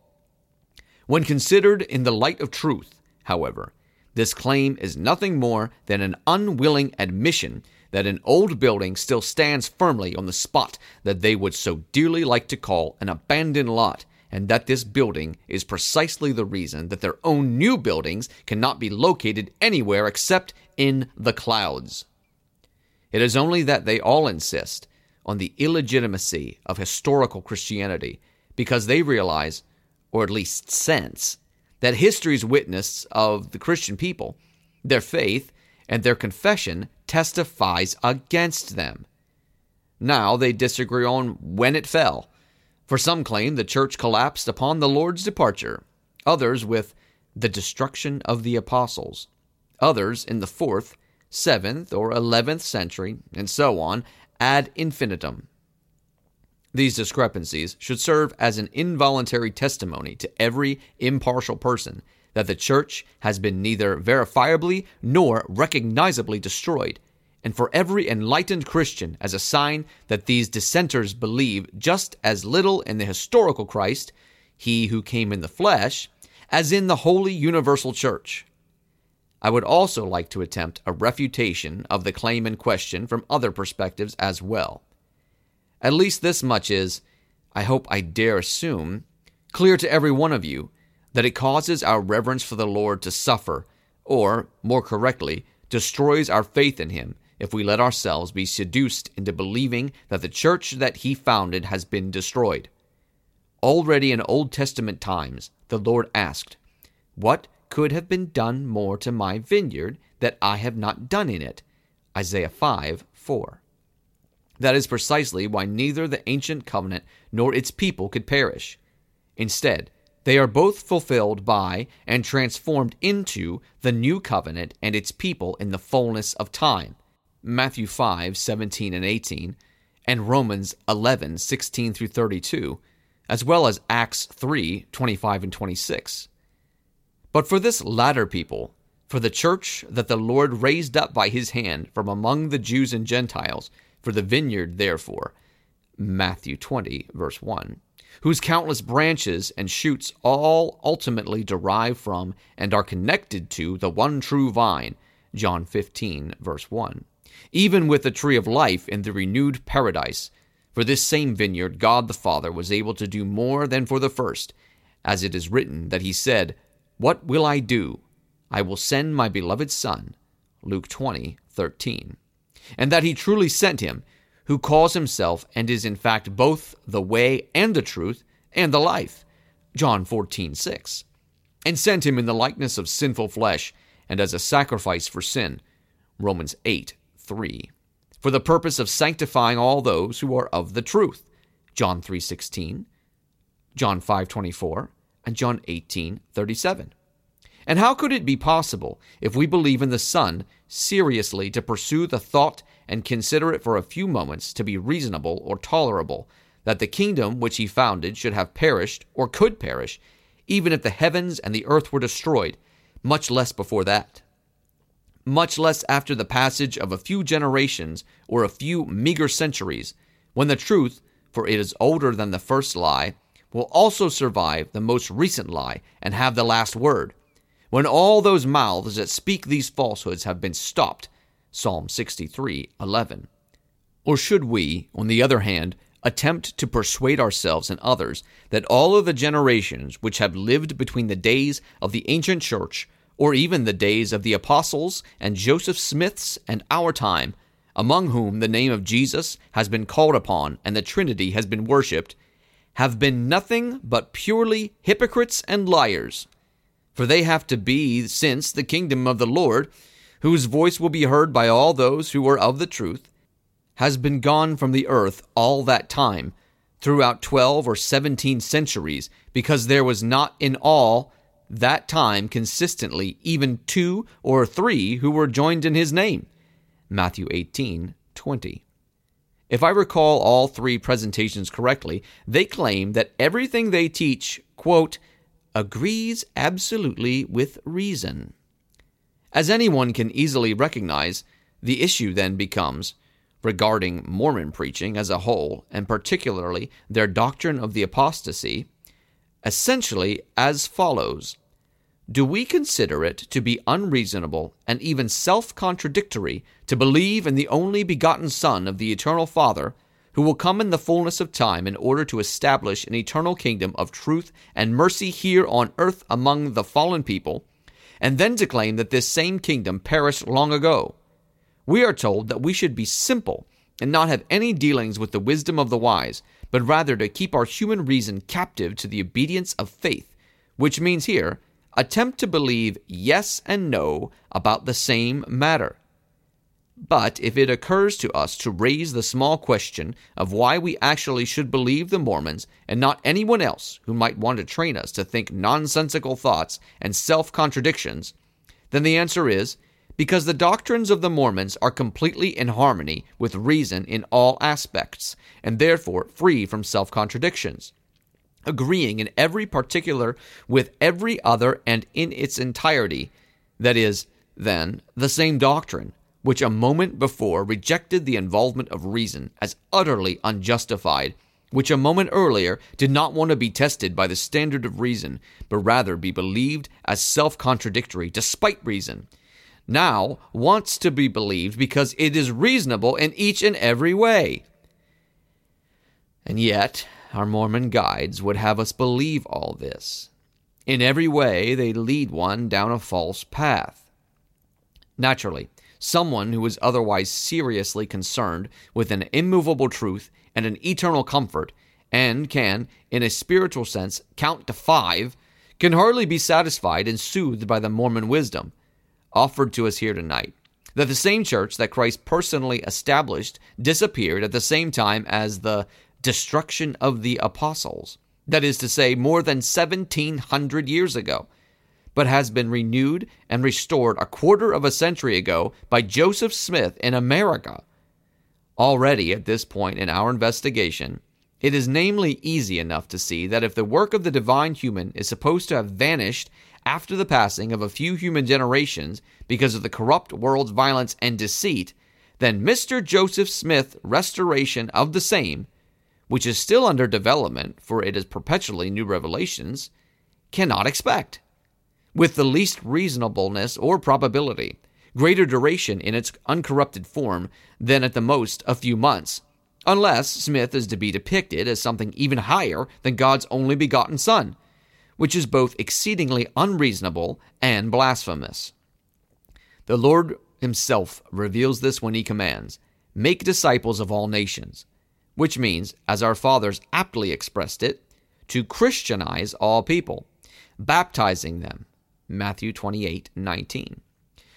When considered in the light of truth, however, this claim is nothing more than an unwilling admission that an old building still stands firmly on the spot that they would so dearly like to call an abandoned lot, and that this building is precisely the reason that their own new buildings cannot be located anywhere except in the clouds. It is only that they all insist on the illegitimacy of historical Christianity because they realize, or at least sense, that history's witness of the Christian people, their faith, and their confession testifies against them. Now they disagree on when it fell. For some claim the church collapsed upon the Lord's departure, others with the destruction of the apostles, others in the 4th, 7th, or 11th century, and so on, ad infinitum. These discrepancies should serve as an involuntary testimony to every impartial person that the church has been neither verifiably nor recognizably destroyed, and for every enlightened Christian as a sign that these dissenters believe just as little in the historical Christ, he who came in the flesh, as in the holy universal church. I would also like to attempt a refutation of the claim in question from other perspectives as well. At least this much is, I hope I dare assume, clear to every one of you, that it causes our reverence for the Lord to suffer, or, more correctly, destroys our faith in him, if we let ourselves be seduced into believing that the church that he founded has been destroyed. Already in Old Testament times, the Lord asked, "What could have been done more to my vineyard that I have not done in it?" Isaiah 5:4. That is precisely why neither the ancient covenant nor its people could perish. Instead, they are both fulfilled by and transformed into the new covenant and its people in the fullness of time. Matthew 5:17 and 18, and Romans 11:16 through 32, as well as Acts 3:25 and 26. But for this latter people, for the church that the Lord raised up by his hand from among the Jews and Gentiles, for the vineyard therefore, Matthew 20, verse 1, whose countless branches and shoots all ultimately derive from and are connected to the one true vine, John 15, verse 1. Even with the tree of life in the renewed paradise, for this same vineyard God the Father was able to do more than for the first, as it is written that he said, "What will I do? I will send my beloved Son," Luke 20, 13, and that he truly sent him, who calls himself and is in fact both the way and the truth and the life, John 14, 6, and sent him in the likeness of sinful flesh and as a sacrifice for sin, Romans 8, 3, for the purpose of sanctifying all those who are of the truth, John 3:16, John 5:24, and John 18:37. And how could it be possible, if we believe in the Son, seriously to pursue the thought and consider it for a few moments to be reasonable or tolerable, that the kingdom which he founded should have perished or could perish, even if the heavens and the earth were destroyed, much less before that? Much less after the passage of a few generations or a few meager centuries, when the truth, for it is older than the first lie, will also survive the most recent lie and have the last word, when all those mouths that speak these falsehoods have been stopped, Psalm 63:11. Or should we, on the other hand, attempt to persuade ourselves and others that all of the generations which have lived between the days of the ancient church, or even the days of the apostles and Joseph Smiths and our time, among whom the name of Jesus has been called upon and the Trinity has been worshipped, have been nothing but purely hypocrites and liars. For they have to be, since the kingdom of the Lord, whose voice will be heard by all those who are of the truth, has been gone from the earth all that time, throughout 12 or 17 centuries, because there was not in all that time consistently even 2 or 3 who were joined in his name. Matthew 18:20. If I recall all three presentations correctly, they claim that everything they teach, quote, agrees absolutely with reason. As anyone can easily recognize, the issue then becomes, regarding Mormon preaching as a whole, and particularly their doctrine of the apostasy, essentially as follows. Do we consider it to be unreasonable and even self-contradictory to believe in the only begotten Son of the Eternal Father, who will come in the fullness of time in order to establish an eternal kingdom of truth and mercy here on earth among the fallen people, and then to claim that this same kingdom perished long ago? We are told that we should be simple and not have any dealings with the wisdom of the wise, but rather to keep our human reason captive to the obedience of faith, which means here, attempt to believe yes and no about the same matter. But if it occurs to us to raise the small question of why we actually should believe the Mormons and not anyone else who might want to train us to think nonsensical thoughts and self-contradictions, then the answer is, because the doctrines of the Mormons are completely in harmony with reason in all aspects, and therefore free from self-contradictions, agreeing in every particular with every other and in its entirety, that is, then, the same doctrine, which a moment before rejected the involvement of reason as utterly unjustified, which a moment earlier did not want to be tested by the standard of reason, but rather be believed as self-contradictory despite reason, now wants to be believed because it is reasonable in each and every way. And yet, our Mormon guides would have us believe all this. In every way, they lead one down a false path. Naturally, someone who is otherwise seriously concerned with an immovable truth and an eternal comfort, and can, in a spiritual sense, count to 5, can hardly be satisfied and soothed by the Mormon wisdom offered to us here tonight, that the same church that Christ personally established disappeared at the same time as the destruction of the apostles, that is to say, more than 1,700 years ago, but has been renewed and restored a quarter of a century ago by Joseph Smith in America. Already at this point in our investigation, it is namely easy enough to see that if the work of the divine human is supposed to have vanished after the passing of a few human generations because of the corrupt world's violence and deceit, then Mr. Joseph Smith's restoration of the same, which is still under development, for it is perpetually new revelations, cannot expect, with the least reasonableness or probability, greater duration in its uncorrupted form than at the most a few months, unless Smith is to be depicted as something even higher than God's only begotten Son, which is both exceedingly unreasonable and blasphemous. The Lord himself reveals this when he commands, "Make disciples of all nations," which means, as our fathers aptly expressed it, to Christianize all people, baptizing them, Matthew 28:19.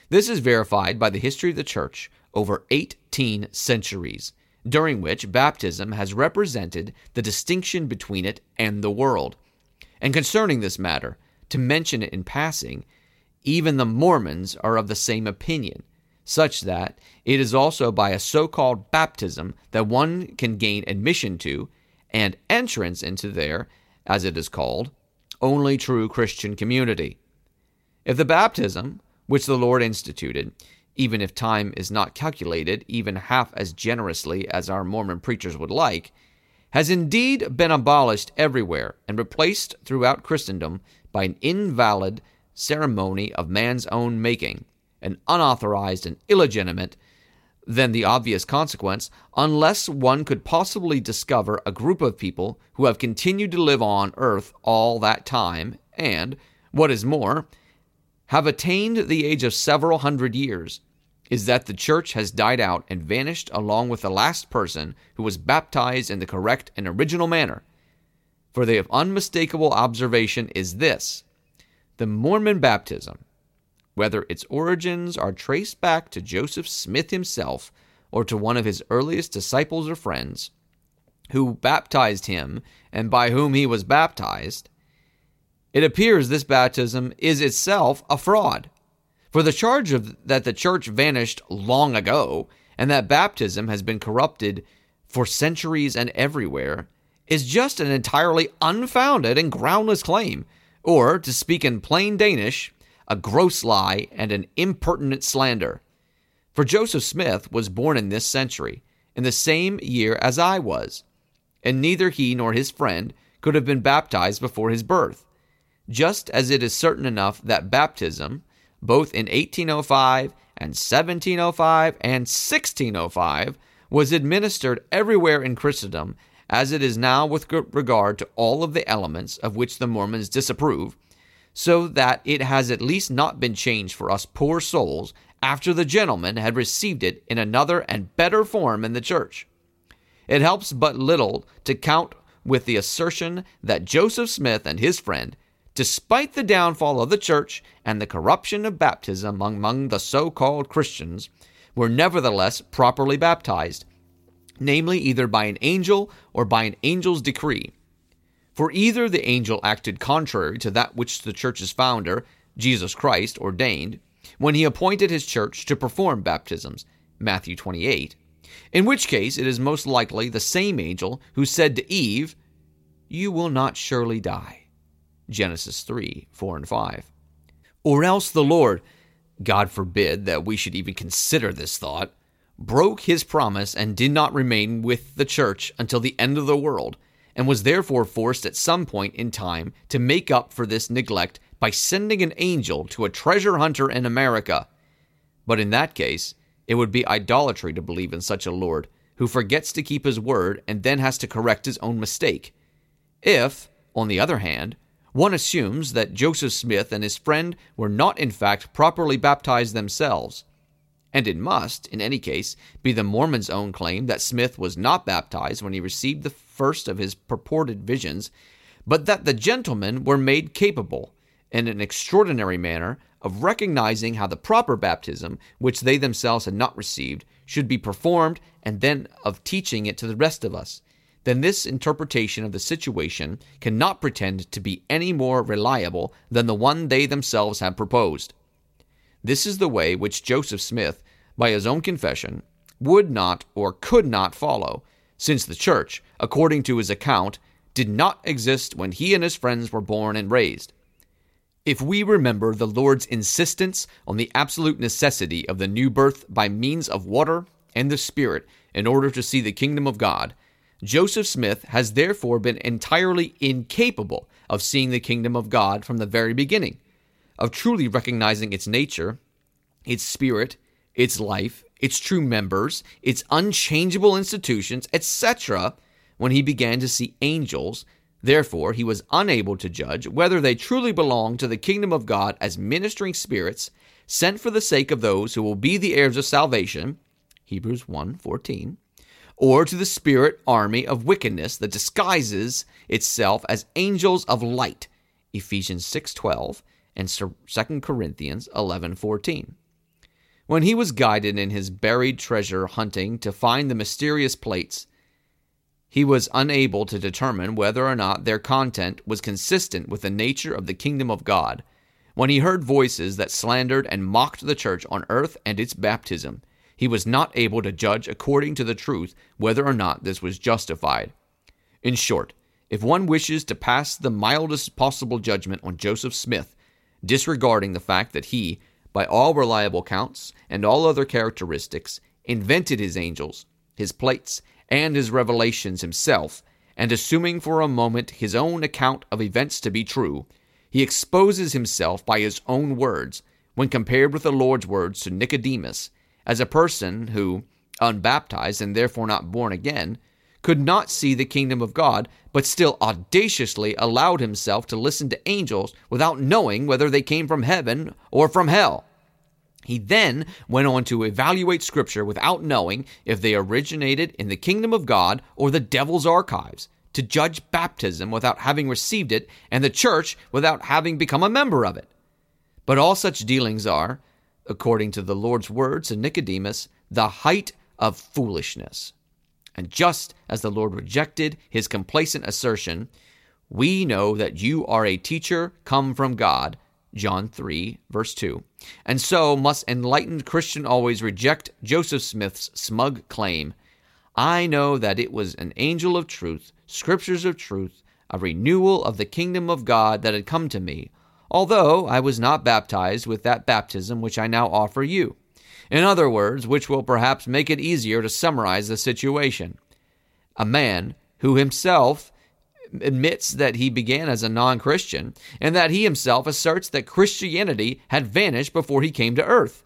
This is verified by the history of the church over 18 centuries, during which baptism has represented the distinction between it and the world. And concerning this matter, to mention it in passing, even the Mormons are of the same opinion, such that it is also by a so-called baptism that one can gain admission to and entrance into their, as it is called, only true Christian community. If the baptism, which the Lord instituted, even if time is not calculated even half as generously as our Mormon preachers would like, has indeed been abolished everywhere and replaced throughout Christendom by an invalid ceremony of man's own making, an unauthorized and illegitimate, then the obvious consequence, unless one could possibly discover a group of people who have continued to live on earth all that time and, what is more, have attained the age of several hundred years, is that the church has died out and vanished along with the last person who was baptized in the correct and original manner. For the unmistakable observation is this: the Mormon baptism, whether its origins are traced back to Joseph Smith himself or to one of his earliest disciples or friends, who baptized him and by whom he was baptized, it appears this baptism is itself a fraud. For the charge that the church vanished long ago and that baptism has been corrupted for centuries and everywhere is just an entirely unfounded and groundless claim, or, to speak in plain Danish, a gross lie and an impertinent slander. For Joseph Smith was born in this century, in the same year as I was, and neither he nor his friend could have been baptized before his birth, just as it is certain enough that baptism, both in 1805 and 1705 and 1605, was administered everywhere in Christendom, as it is now with regard to all of the elements of which the Mormons disapprove, so that it has at least not been changed for us poor souls after the gentleman had received it in another and better form in the church. It helps but little to count with the assertion that Joseph Smith and his friend, despite the downfall of the church and the corruption of baptism among the so-called Christians, were nevertheless properly baptized, namely either by an angel or by an angel's decree. For either the angel acted contrary to that which the church's founder, Jesus Christ, ordained when he appointed his church to perform baptisms, Matthew 28, in which case it is most likely the same angel who said to Eve, "You will not surely die," Genesis 3, 4 and 5. Or else the Lord, God forbid that we should even consider this thought, broke his promise and did not remain with the church until the end of the world, and was therefore forced at some point in time to make up for this neglect by sending an angel to a treasure hunter in America. But in that case, it would be idolatry to believe in such a Lord, who forgets to keep his word and then has to correct his own mistake. If, on the other hand, one assumes that Joseph Smith and his friend were not in fact properly baptized themselves, and it must, in any case, be the Mormon's own claim that Smith was not baptized when he received the first of his purported visions, but that the gentlemen were made capable, in an extraordinary manner, of recognizing how the proper baptism, which they themselves had not received, should be performed, and then of teaching it to the rest of us. Then this interpretation of the situation cannot pretend to be any more reliable than the one they themselves have proposed. This is the way which Joseph Smith, by his own confession, would not or could not follow, since the church, according to his account, did not exist when he and his friends were born and raised. If we remember the Lord's insistence on the absolute necessity of the new birth by means of water and the Spirit in order to see the kingdom of God, Joseph Smith has therefore been entirely incapable of seeing the kingdom of God from the very beginning, of truly recognizing its nature, its spirit, its life, its true members, its unchangeable institutions, etc., when he began to see angels. Therefore, he was unable to judge whether they truly belong to the kingdom of God as ministering spirits sent for the sake of those who will be the heirs of salvation, Hebrews 1:14, or to the spirit army of wickedness that disguises itself as angels of light, Ephesians 6:12, and 2 Corinthians 11:14. When he was guided in his buried treasure hunting to find the mysterious plates, he was unable to determine whether or not their content was consistent with the nature of the kingdom of God. When he heard voices that slandered and mocked the church on earth and its baptism, he was not able to judge according to the truth whether or not this was justified. In short, if one wishes to pass the mildest possible judgment on Joseph Smith, disregarding the fact that he, by all reliable counts and all other characteristics, invented his angels, his plates, and his revelations himself, and assuming for a moment his own account of events to be true, he exposes himself by his own words, when compared with the Lord's words to Nicodemus, as a person who, unbaptized and therefore not born again, could not see the kingdom of God, but still audaciously allowed himself to listen to angels without knowing whether they came from heaven or from hell. He then went on to evaluate Scripture without knowing if they originated in the kingdom of God or the devil's archives, to judge baptism without having received it and the church without having become a member of it. But all such dealings are, according to the Lord's words in Nicodemus, the height of foolishness. And just as the Lord rejected his complacent assertion, we know that you are a teacher come from God, John 3, verse 2, and so must enlightened Christian always reject Joseph Smith's smug claim, I know that it was an angel of truth, scriptures of truth, a renewal of the kingdom of God that had come to me, although I was not baptized with that baptism which I now offer you. In other words, which will perhaps make it easier to summarize the situation. A man who himself admits that he began as a non-Christian and that he himself asserts that Christianity had vanished before he came to earth.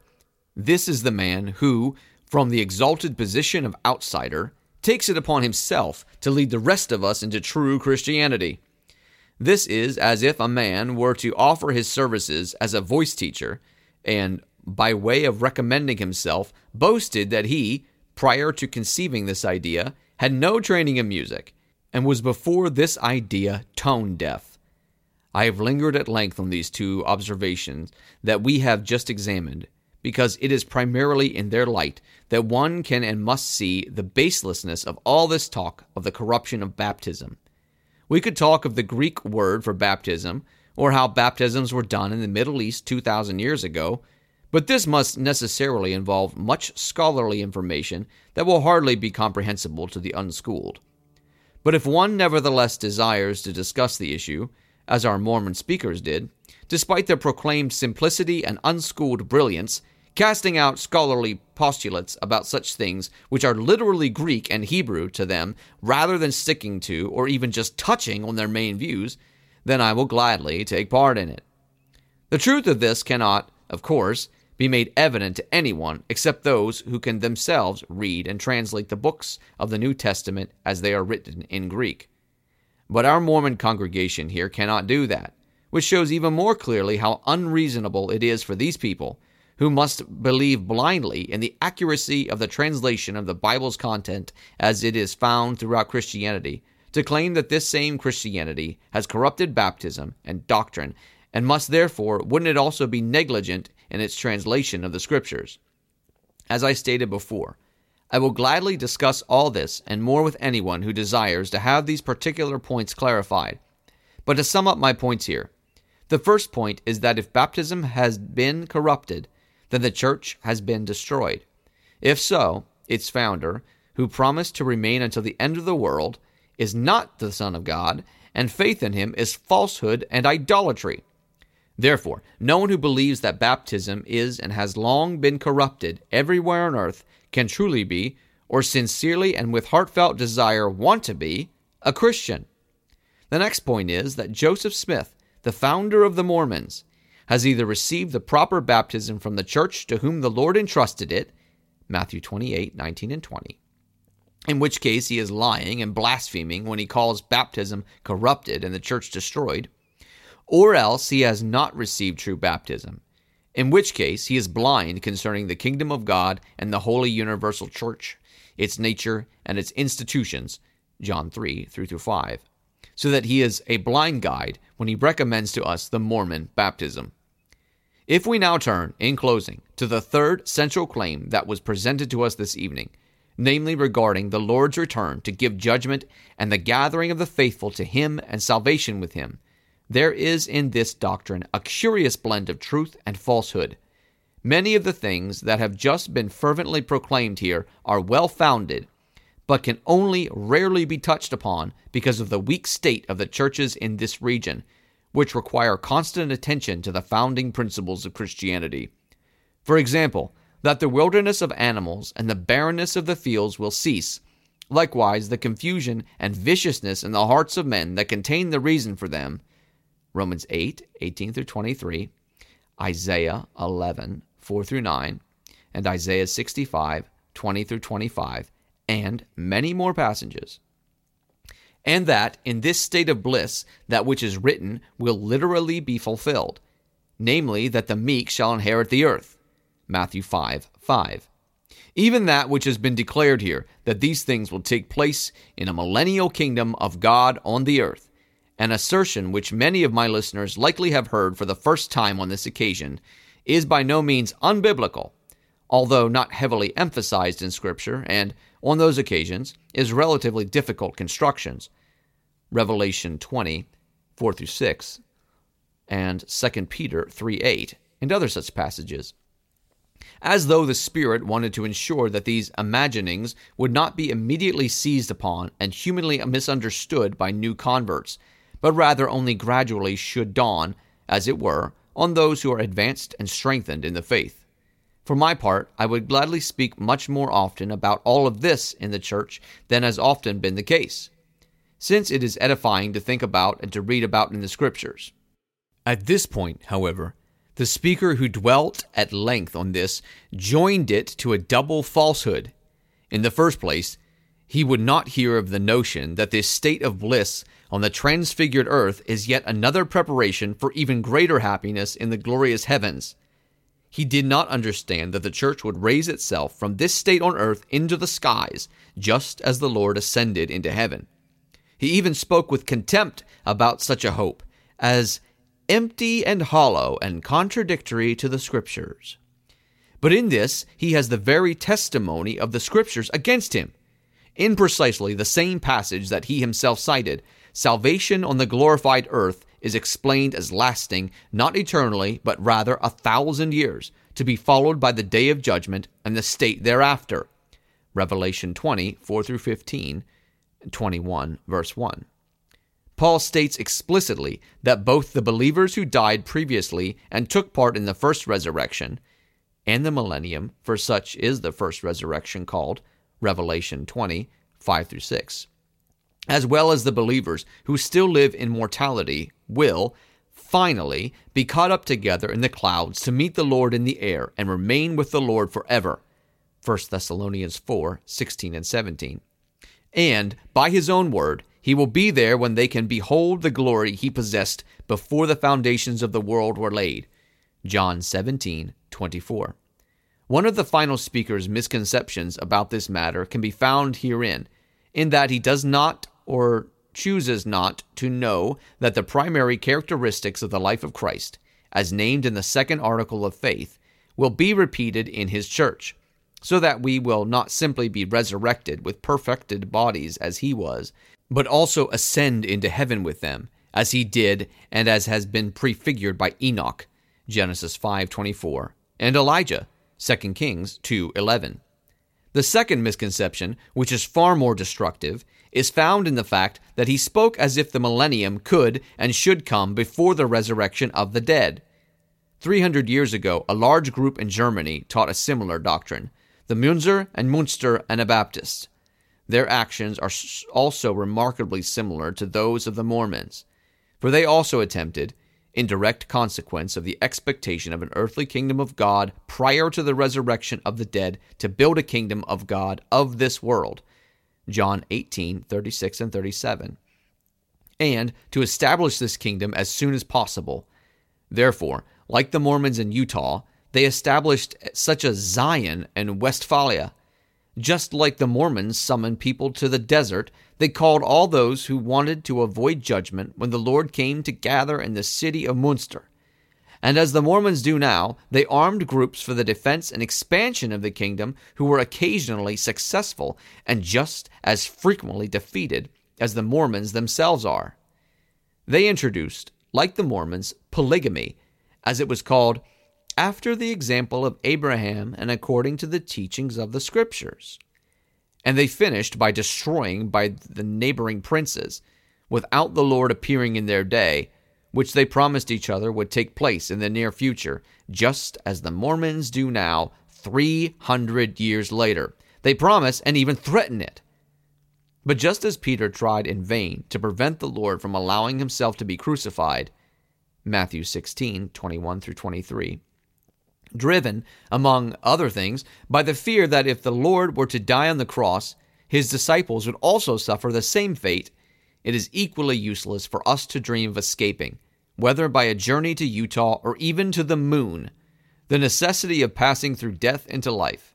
This is the man who, from the exalted position of outsider, takes it upon himself to lead the rest of us into true Christianity. This is as if a man were to offer his services as a voice teacher and, by way of recommending himself, boasted that he, prior to conceiving this idea, had no training in music, and was before this idea tone-deaf. I have lingered at length on these two observations that we have just examined, because it is primarily in their light that one can and must see the baselessness of all this talk of the corruption of baptism. We could talk of the Greek word for baptism, or how baptisms were done in the Middle East 2,000 years ago, but this must necessarily involve much scholarly information that will hardly be comprehensible to the unschooled. But if one nevertheless desires to discuss the issue, as our Mormon speakers did, despite their proclaimed simplicity and unschooled brilliance, casting out scholarly postulates about such things which are literally Greek and Hebrew to them rather than sticking to or even just touching on their main views, then I will gladly take part in it. The truth of this cannot, of course, be made evident to anyone except those who can themselves read and translate the books of the New Testament as they are written in Greek. But our Mormon congregation here cannot do that, which shows even more clearly how unreasonable it is for these people, who must believe blindly in the accuracy of the translation of the Bible's content as it is found throughout Christianity, to claim that this same Christianity has corrupted baptism and doctrine, and must therefore, wouldn't it also be negligent in its translation of the Scriptures? As I stated before, I will gladly discuss all this and more with anyone who desires to have these particular points clarified. But to sum up my points here, the first point is that if baptism has been corrupted, then the church has been destroyed. If so, its founder, who promised to remain until the end of the world, is not the Son of God, and faith in him is falsehood and idolatry. Therefore, no one who believes that baptism is and has long been corrupted everywhere on earth can truly be, or sincerely and with heartfelt desire want to be, a Christian. The next point is that Joseph Smith, the founder of the Mormons, has either received the proper baptism from the church to whom the Lord entrusted it, Matthew 28, 19 and 20, in which case he is lying and blaspheming when he calls baptism corrupted and the church destroyed, or else he has not received true baptism, in which case he is blind concerning the kingdom of God and the holy universal church, its nature, and its institutions, John 3, 3-5, so that he is a blind guide when he recommends to us the Mormon baptism. If we now turn, in closing, to the third central claim that was presented to us this evening, namely regarding the Lord's return to give judgment and the gathering of the faithful to him and salvation with him, there is in this doctrine a curious blend of truth and falsehood. Many of the things that have just been fervently proclaimed here are well-founded, but can only rarely be touched upon because of the weak state of the churches in this region, which require constant attention to the founding principles of Christianity. For example, that the wilderness of animals and the barrenness of the fields will cease, likewise the confusion and viciousness in the hearts of men that contain the reason for them, Romans 8, 18-23, Isaiah 11, 4-9, and Isaiah 65, 20 through 25, and many more passages. And that, in this state of bliss, that which is written will literally be fulfilled, namely, that the meek shall inherit the earth. Matthew 5:5. Even that which has been declared here, that these things will take place in a millennial kingdom of God on the earth, an assertion which many of my listeners likely have heard for the first time on this occasion, is by no means unbiblical, although not heavily emphasized in Scripture, and on those occasions is relatively difficult constructions. Revelation 20:4-6, and 2 Peter 3:8, and other such passages. As though the Spirit wanted to ensure that these imaginings would not be immediately seized upon and humanly misunderstood by new converts, but rather only gradually should dawn, as it were, on those who are advanced and strengthened in the faith. For my part, I would gladly speak much more often about all of this in the church than has often been the case, since it is edifying to think about and to read about in the Scriptures. At this point, however, the speaker who dwelt at length on this joined it to a double falsehood. In the first place, he would not hear of the notion that this state of bliss on the transfigured earth is yet another preparation for even greater happiness in the glorious heavens. He did not understand that the church would raise itself from this state on earth into the skies, just as the Lord ascended into heaven. He even spoke with contempt about such a hope, as empty and hollow and contradictory to the Scriptures. But in this, he has the very testimony of the Scriptures against him, in precisely the same passage that he himself cited. Salvation on the glorified earth is explained as lasting, not eternally, but rather 1,000 years, to be followed by the day of judgment and the state thereafter. Revelation 20:4-15, 21:1. Paul states explicitly that both the believers who died previously and took part in the first resurrection and the millennium, for such is the first resurrection called, Revelation 20:5-6, as well as the believers who still live in mortality, will finally be caught up together in the clouds to meet the Lord in the air and remain with the Lord forever. 1 Thessalonians 4:16-17. And, by his own word, he will be there when they can behold the glory he possessed before the foundations of the world were laid. John 17:24. One of the final speaker's misconceptions about this matter can be found herein, in that he does not or chooses not to know that the primary characteristics of the life of Christ, as named in the second article of faith, will be repeated in his church, so that we will not simply be resurrected with perfected bodies as he was, but also ascend into heaven with them, as he did and as has been prefigured by Enoch, Genesis 5:24, and Elijah, 2 Kings 2:11. The second misconception, which is far more destructive, is found in the fact that he spoke as if the millennium could and should come before the resurrection of the dead. 300 years ago, a large group in Germany taught a similar doctrine, the Münzer and Münster Anabaptists. Their actions are also remarkably similar to those of the Mormons, for they also attempted, in direct consequence of the expectation of an earthly kingdom of God prior to the resurrection of the dead, to build a kingdom of God of this world, John 18:36-37, and to establish this kingdom as soon as possible. Therefore, like the Mormons in Utah, they established such a Zion and Westphalia. Just like the Mormons summoned people to the desert, they called all those who wanted to avoid judgment when the Lord came to gather in the city of Münster. And as the Mormons do now, they armed groups for the defense and expansion of the kingdom who were occasionally successful and just as frequently defeated as the Mormons themselves are. They introduced, like the Mormons, polygamy, as it was called, after the example of Abraham and according to the teachings of the Scriptures. And they finished by destroying by the neighboring princes, without the Lord appearing in their day, which they promised each other would take place in the near future, just as the Mormons do now, 300 years later. They promise and even threaten it. But just as Peter tried in vain to prevent the Lord from allowing himself to be crucified, Matthew 16:21-23, driven, among other things, by the fear that if the Lord were to die on the cross, his disciples would also suffer the same fate, it is equally useless for us to dream of escaping, whether by a journey to Utah or even to the moon, the necessity of passing through death into life.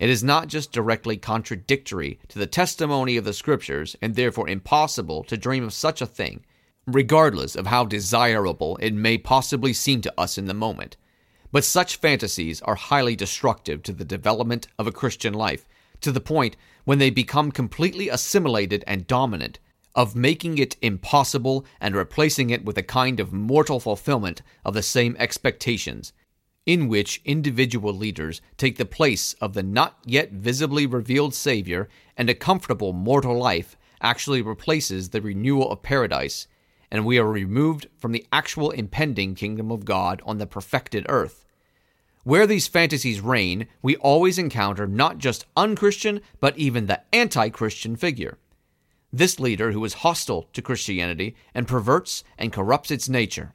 It is not just directly contradictory to the testimony of the Scriptures and therefore impossible to dream of such a thing, regardless of how desirable it may possibly seem to us in the moment. But such fantasies are highly destructive to the development of a Christian life, to the point when they become completely assimilated and dominant, of making it impossible and replacing it with a kind of mortal fulfillment of the same expectations, in which individual leaders take the place of the not yet visibly revealed Savior, and a comfortable mortal life actually replaces the renewal of paradise, and we are removed from the actual impending kingdom of God on the perfected earth. Where these fantasies reign, we always encounter not just unchristian, but even the anti-Christian figure. This leader who is hostile to Christianity and perverts and corrupts its nature.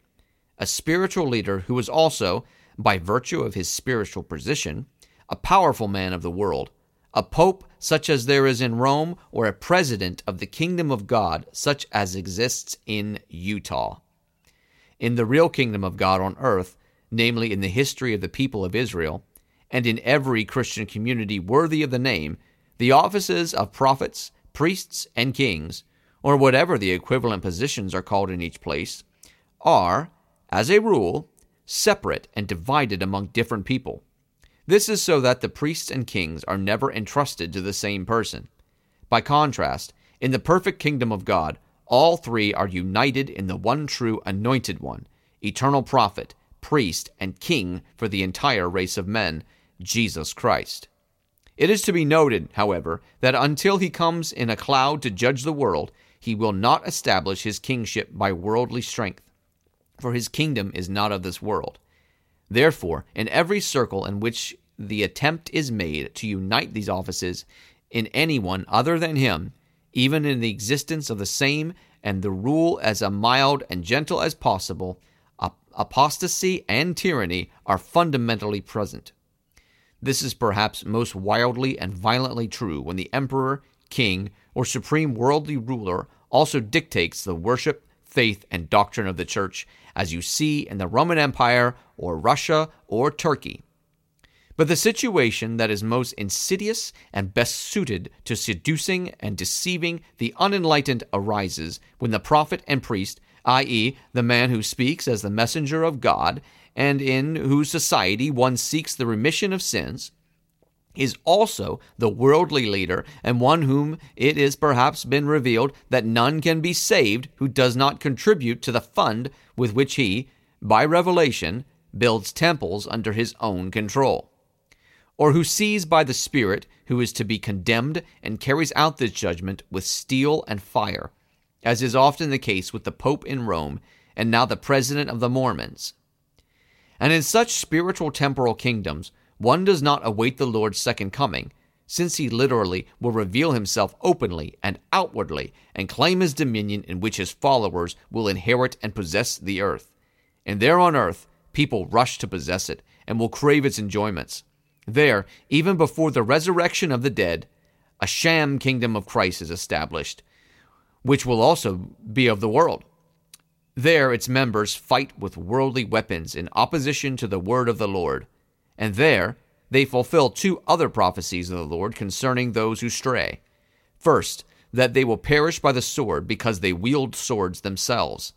A spiritual leader who is also, by virtue of his spiritual position, a powerful man of the world, a pope such as there is in Rome, or a president of the kingdom of God such as exists in Utah. In the real kingdom of God on earth, namely in the history of the people of Israel, and in every Christian community worthy of the name, the offices of prophets, priests, and kings, or whatever the equivalent positions are called in each place, are, as a rule, separate and divided among different people. This is so that the priests and kings are never entrusted to the same person. By contrast, in the perfect kingdom of God, all three are united in the one true anointed one, eternal prophet, priest, and king for the entire race of men, Jesus Christ. It is to be noted, however, that until he comes in a cloud to judge the world, he will not establish his kingship by worldly strength, for his kingdom is not of this world. Therefore, in every circle in which the attempt is made to unite these offices in anyone other than him, even in the existence of the same and the rule as a mild and gentle as possible, apostasy and tyranny are fundamentally present. This is perhaps most wildly and violently true when the emperor, king, or supreme worldly ruler also dictates the worship, faith, and doctrine of the church, as you see in the Roman Empire or Russia or Turkey. But the situation that is most insidious and best suited to seducing and deceiving the unenlightened arises when the prophet and priest, i.e., the man who speaks as the messenger of God, and in whose society one seeks the remission of sins, is also the worldly leader and one whom it is perhaps been revealed that none can be saved who does not contribute to the fund with which he, by revelation, builds temples under his own control, or who sees by the Spirit who is to be condemned and carries out this judgment with steel and fire, as is often the case with the Pope in Rome and now the president of the Mormons. And in such spiritual temporal kingdoms, one does not await the Lord's second coming, since he literally will reveal himself openly and outwardly and claim his dominion in which his followers will inherit and possess the earth. And there on earth, people rush to possess it and will crave its enjoyments. There, even before the resurrection of the dead, a sham kingdom of Christ is established, which will also be of the world. There its members fight with worldly weapons in opposition to the word of the Lord, and there they fulfill two other prophecies of the Lord concerning those who stray. First, that they will perish by the sword because they wield swords themselves,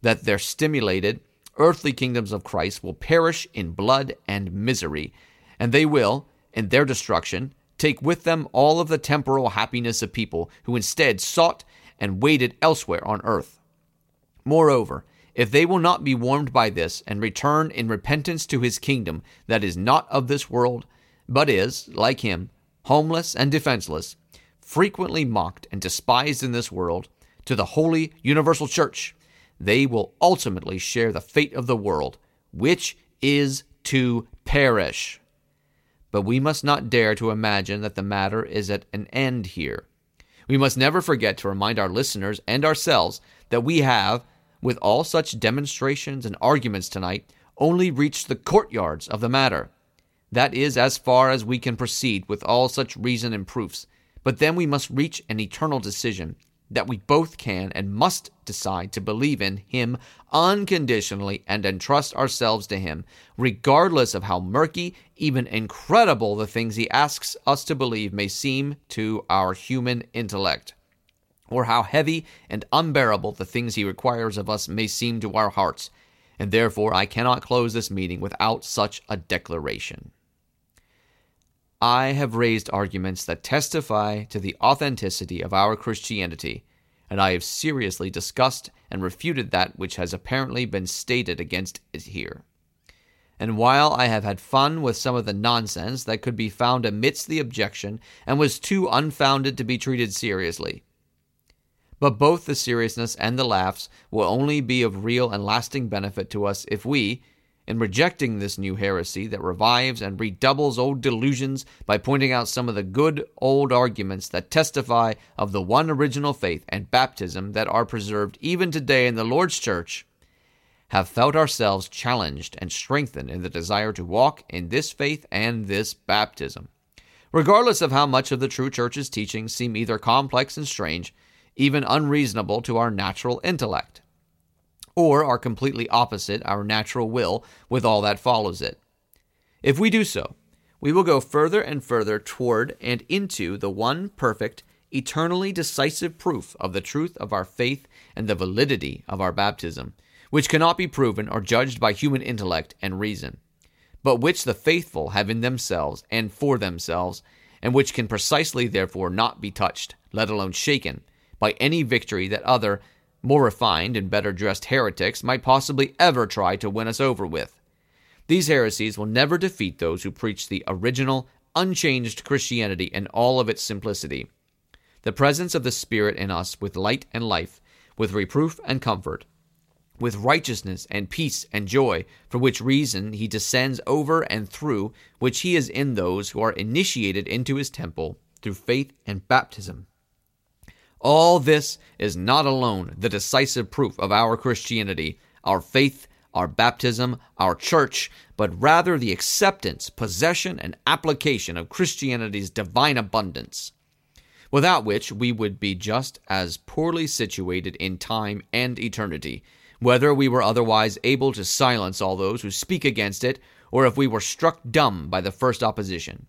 that their stimulated earthly kingdoms of Christ will perish in blood and misery, and they will, in their destruction, take with them all of the temporal happiness of people who instead sought and waited elsewhere on earth. Moreover, if they will not be warmed by this and return in repentance to his kingdom that is not of this world, but is, like him, homeless and defenseless, frequently mocked and despised in this world, to the holy universal church, they will ultimately share the fate of the world, which is to perish. But we must not dare to imagine that the matter is at an end here. We must never forget to remind our listeners and ourselves that we have, with all such demonstrations and arguments tonight, only reached the courtyards of the matter. That is as far as we can proceed with all such reason and proofs, but then we must reach an eternal decision that we both can and must decide to believe in Him unconditionally and entrust ourselves to Him, regardless of how murky, even incredible, the things He asks us to believe may seem to our human intellect, or how heavy and unbearable the things He requires of us may seem to our hearts, and therefore I cannot close this meeting without such a declaration. I have raised arguments that testify to the authenticity of our Christianity, and I have seriously discussed and refuted that which has apparently been stated against it here. And while I have had fun with some of the nonsense that could be found amidst the objection and was too unfounded to be treated seriously, but both the seriousness and the laughs will only be of real and lasting benefit to us if we, in rejecting this new heresy that revives and redoubles old delusions by pointing out some of the good old arguments that testify of the one original faith and baptism that are preserved even today in the Lord's Church, have felt ourselves challenged and strengthened in the desire to walk in this faith and this baptism, regardless of how much of the true Church's teachings seem either complex and strange, even unreasonable to our natural intellect, or are completely opposite our natural will with all that follows it. If we do so, we will go further and further toward and into the one perfect, eternally decisive proof of the truth of our faith and the validity of our baptism, which cannot be proven or judged by human intellect and reason, but which the faithful have in themselves and for themselves, and which can precisely therefore not be touched, let alone shaken, by any victory that other more refined and better-dressed heretics might possibly ever try to win us over with. These heresies will never defeat those who preach the original, unchanged Christianity in all of its simplicity. The presence of the Spirit in us with light and life, with reproof and comfort, with righteousness and peace and joy, for which reason He descends over and through which He is in those who are initiated into His temple through faith and baptism. All this is not alone the decisive proof of our Christianity, our faith, our baptism, our church, but rather the acceptance, possession, and application of Christianity's divine abundance, without which we would be just as poorly situated in time and eternity, whether we were otherwise able to silence all those who speak against it, or if we were struck dumb by the first opposition.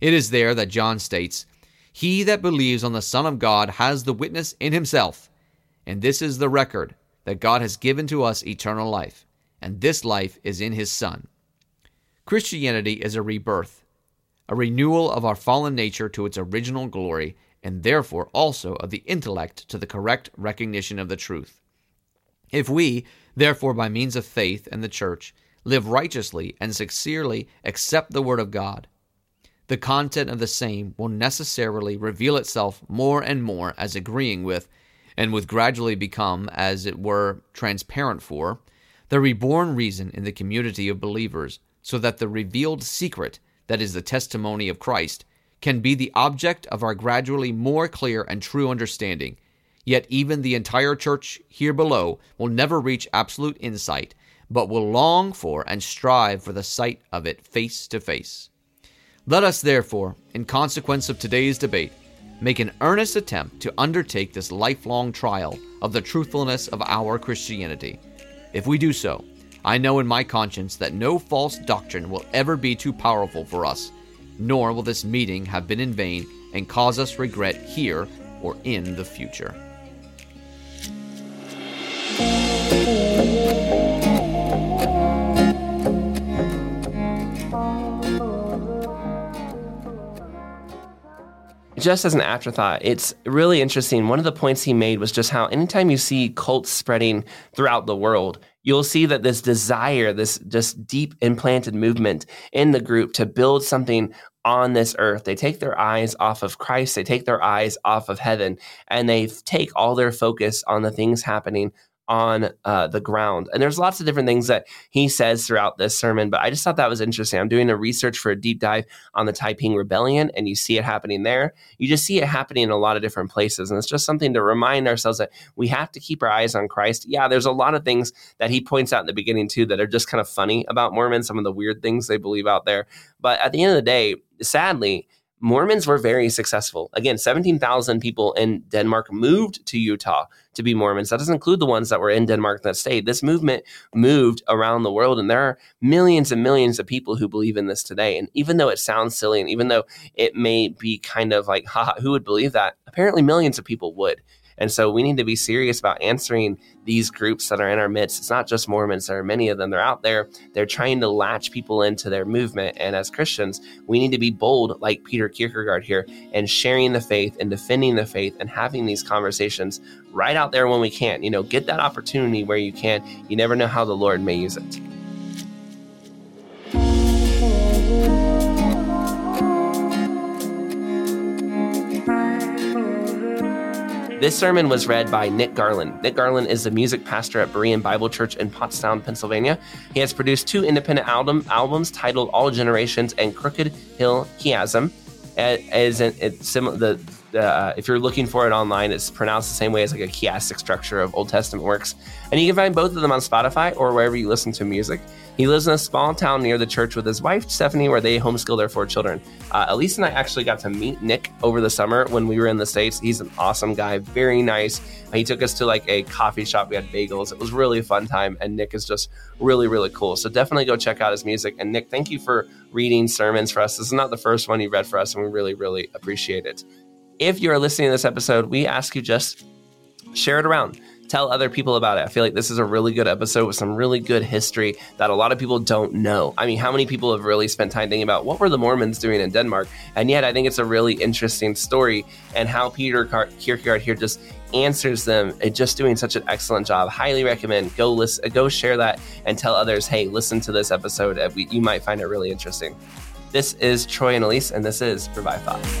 It is there that John states, "He that believes on the Son of God has the witness in himself, and this is the record that God has given to us eternal life, and this life is in His Son." Christianity is a rebirth, a renewal of our fallen nature to its original glory, and therefore also of the intellect to the correct recognition of the truth. If we, therefore, by means of faith and the Church, live righteously and sincerely accept the Word of God, the content of the same will necessarily reveal itself more and more as agreeing with, and would gradually become, as it were, transparent for, the reborn reason in the community of believers, so that the revealed secret, that is the testimony of Christ, can be the object of our gradually more clear and true understanding. Yet even the entire Church here below will never reach absolute insight, but will long for and strive for the sight of it face to face. Let us therefore, in consequence of today's debate, make an earnest attempt to undertake this lifelong trial of the truthfulness of our Christianity. If we do so, I know in my conscience that no false doctrine will ever be too powerful for us, nor will this meeting have been in vain and cause us regret here or in the future. Just as an afterthought, it's really interesting. One of the points he made was just how anytime you see cults spreading throughout the world, you'll see that this desire, this just deep implanted movement in the group to build something on this earth. They take their eyes off of Christ, they take their eyes off of heaven, and they take all their focus on the things happening on the ground. And there's lots of different things that he says throughout this sermon, but I just thought that was interesting. I'm doing a research for a deep dive on the Taiping Rebellion, and you see it happening there. You just see it happening in a lot of different places. And it's just something to remind ourselves that we have to keep our eyes on Christ. Yeah, there's a lot of things that he points out in the beginning too that are just kind of funny about Mormons, some of the weird things they believe out there. But at the end of the day, sadly, Mormons were very successful. Again, 17,000 people in Denmark moved to Utah to be Mormons. That doesn't include the ones that were in Denmark that stayed. This movement moved around the world, and there are millions and millions of people who believe in this today. And even though it sounds silly, and even though it may be kind of like, haha, who would believe that? Apparently millions of people would. And so we need to be serious about answering these groups that are in our midst. It's not just Mormons. There are many of them. They're out there. They're trying to latch people into their movement. And as Christians, we need to be bold like Peter Kierkegaard here and sharing the faith and defending the faith and having these conversations right out there when we can. You know, get that opportunity where you can. You never know how the Lord may use it. This sermon was read by Nick Garland. Nick Garland is the music pastor at Berean Bible Church in Pottstown, Pennsylvania. He has produced two independent albums titled All Generations and Crooked Hill Chiasm. If you're looking for it online, it's pronounced the same way as like a chiastic structure of Old Testament works. And you can find both of them on Spotify or wherever you listen to music. He lives in a small town near the church with his wife, Stephanie, where they homeschool their 4 children. Elise and I actually got to meet Nick over the summer when we were in the States. He's an awesome guy, very nice. He took us to like a coffee shop. We had bagels. It was really a fun time. And Nick is just really, really cool. So definitely go check out his music. And Nick, thank you for reading sermons for us. This is not the first one you read for us, and we really, really appreciate it. If you're listening to this episode, we ask you just share it around. Tell other people about it. I feel like this is a really good episode with some really good history that a lot of people don't know. I mean, how many people have really spent time thinking about what were the Mormons doing in Denmark? And yet I think it's a really interesting story, and how Peter Kierkegaard here just answers them and just doing such an excellent job. Highly recommend. Go listen, go share that and tell others, hey, listen to this episode. You might find it really interesting. This is Troy and Elise, and this is Revive Thoughts.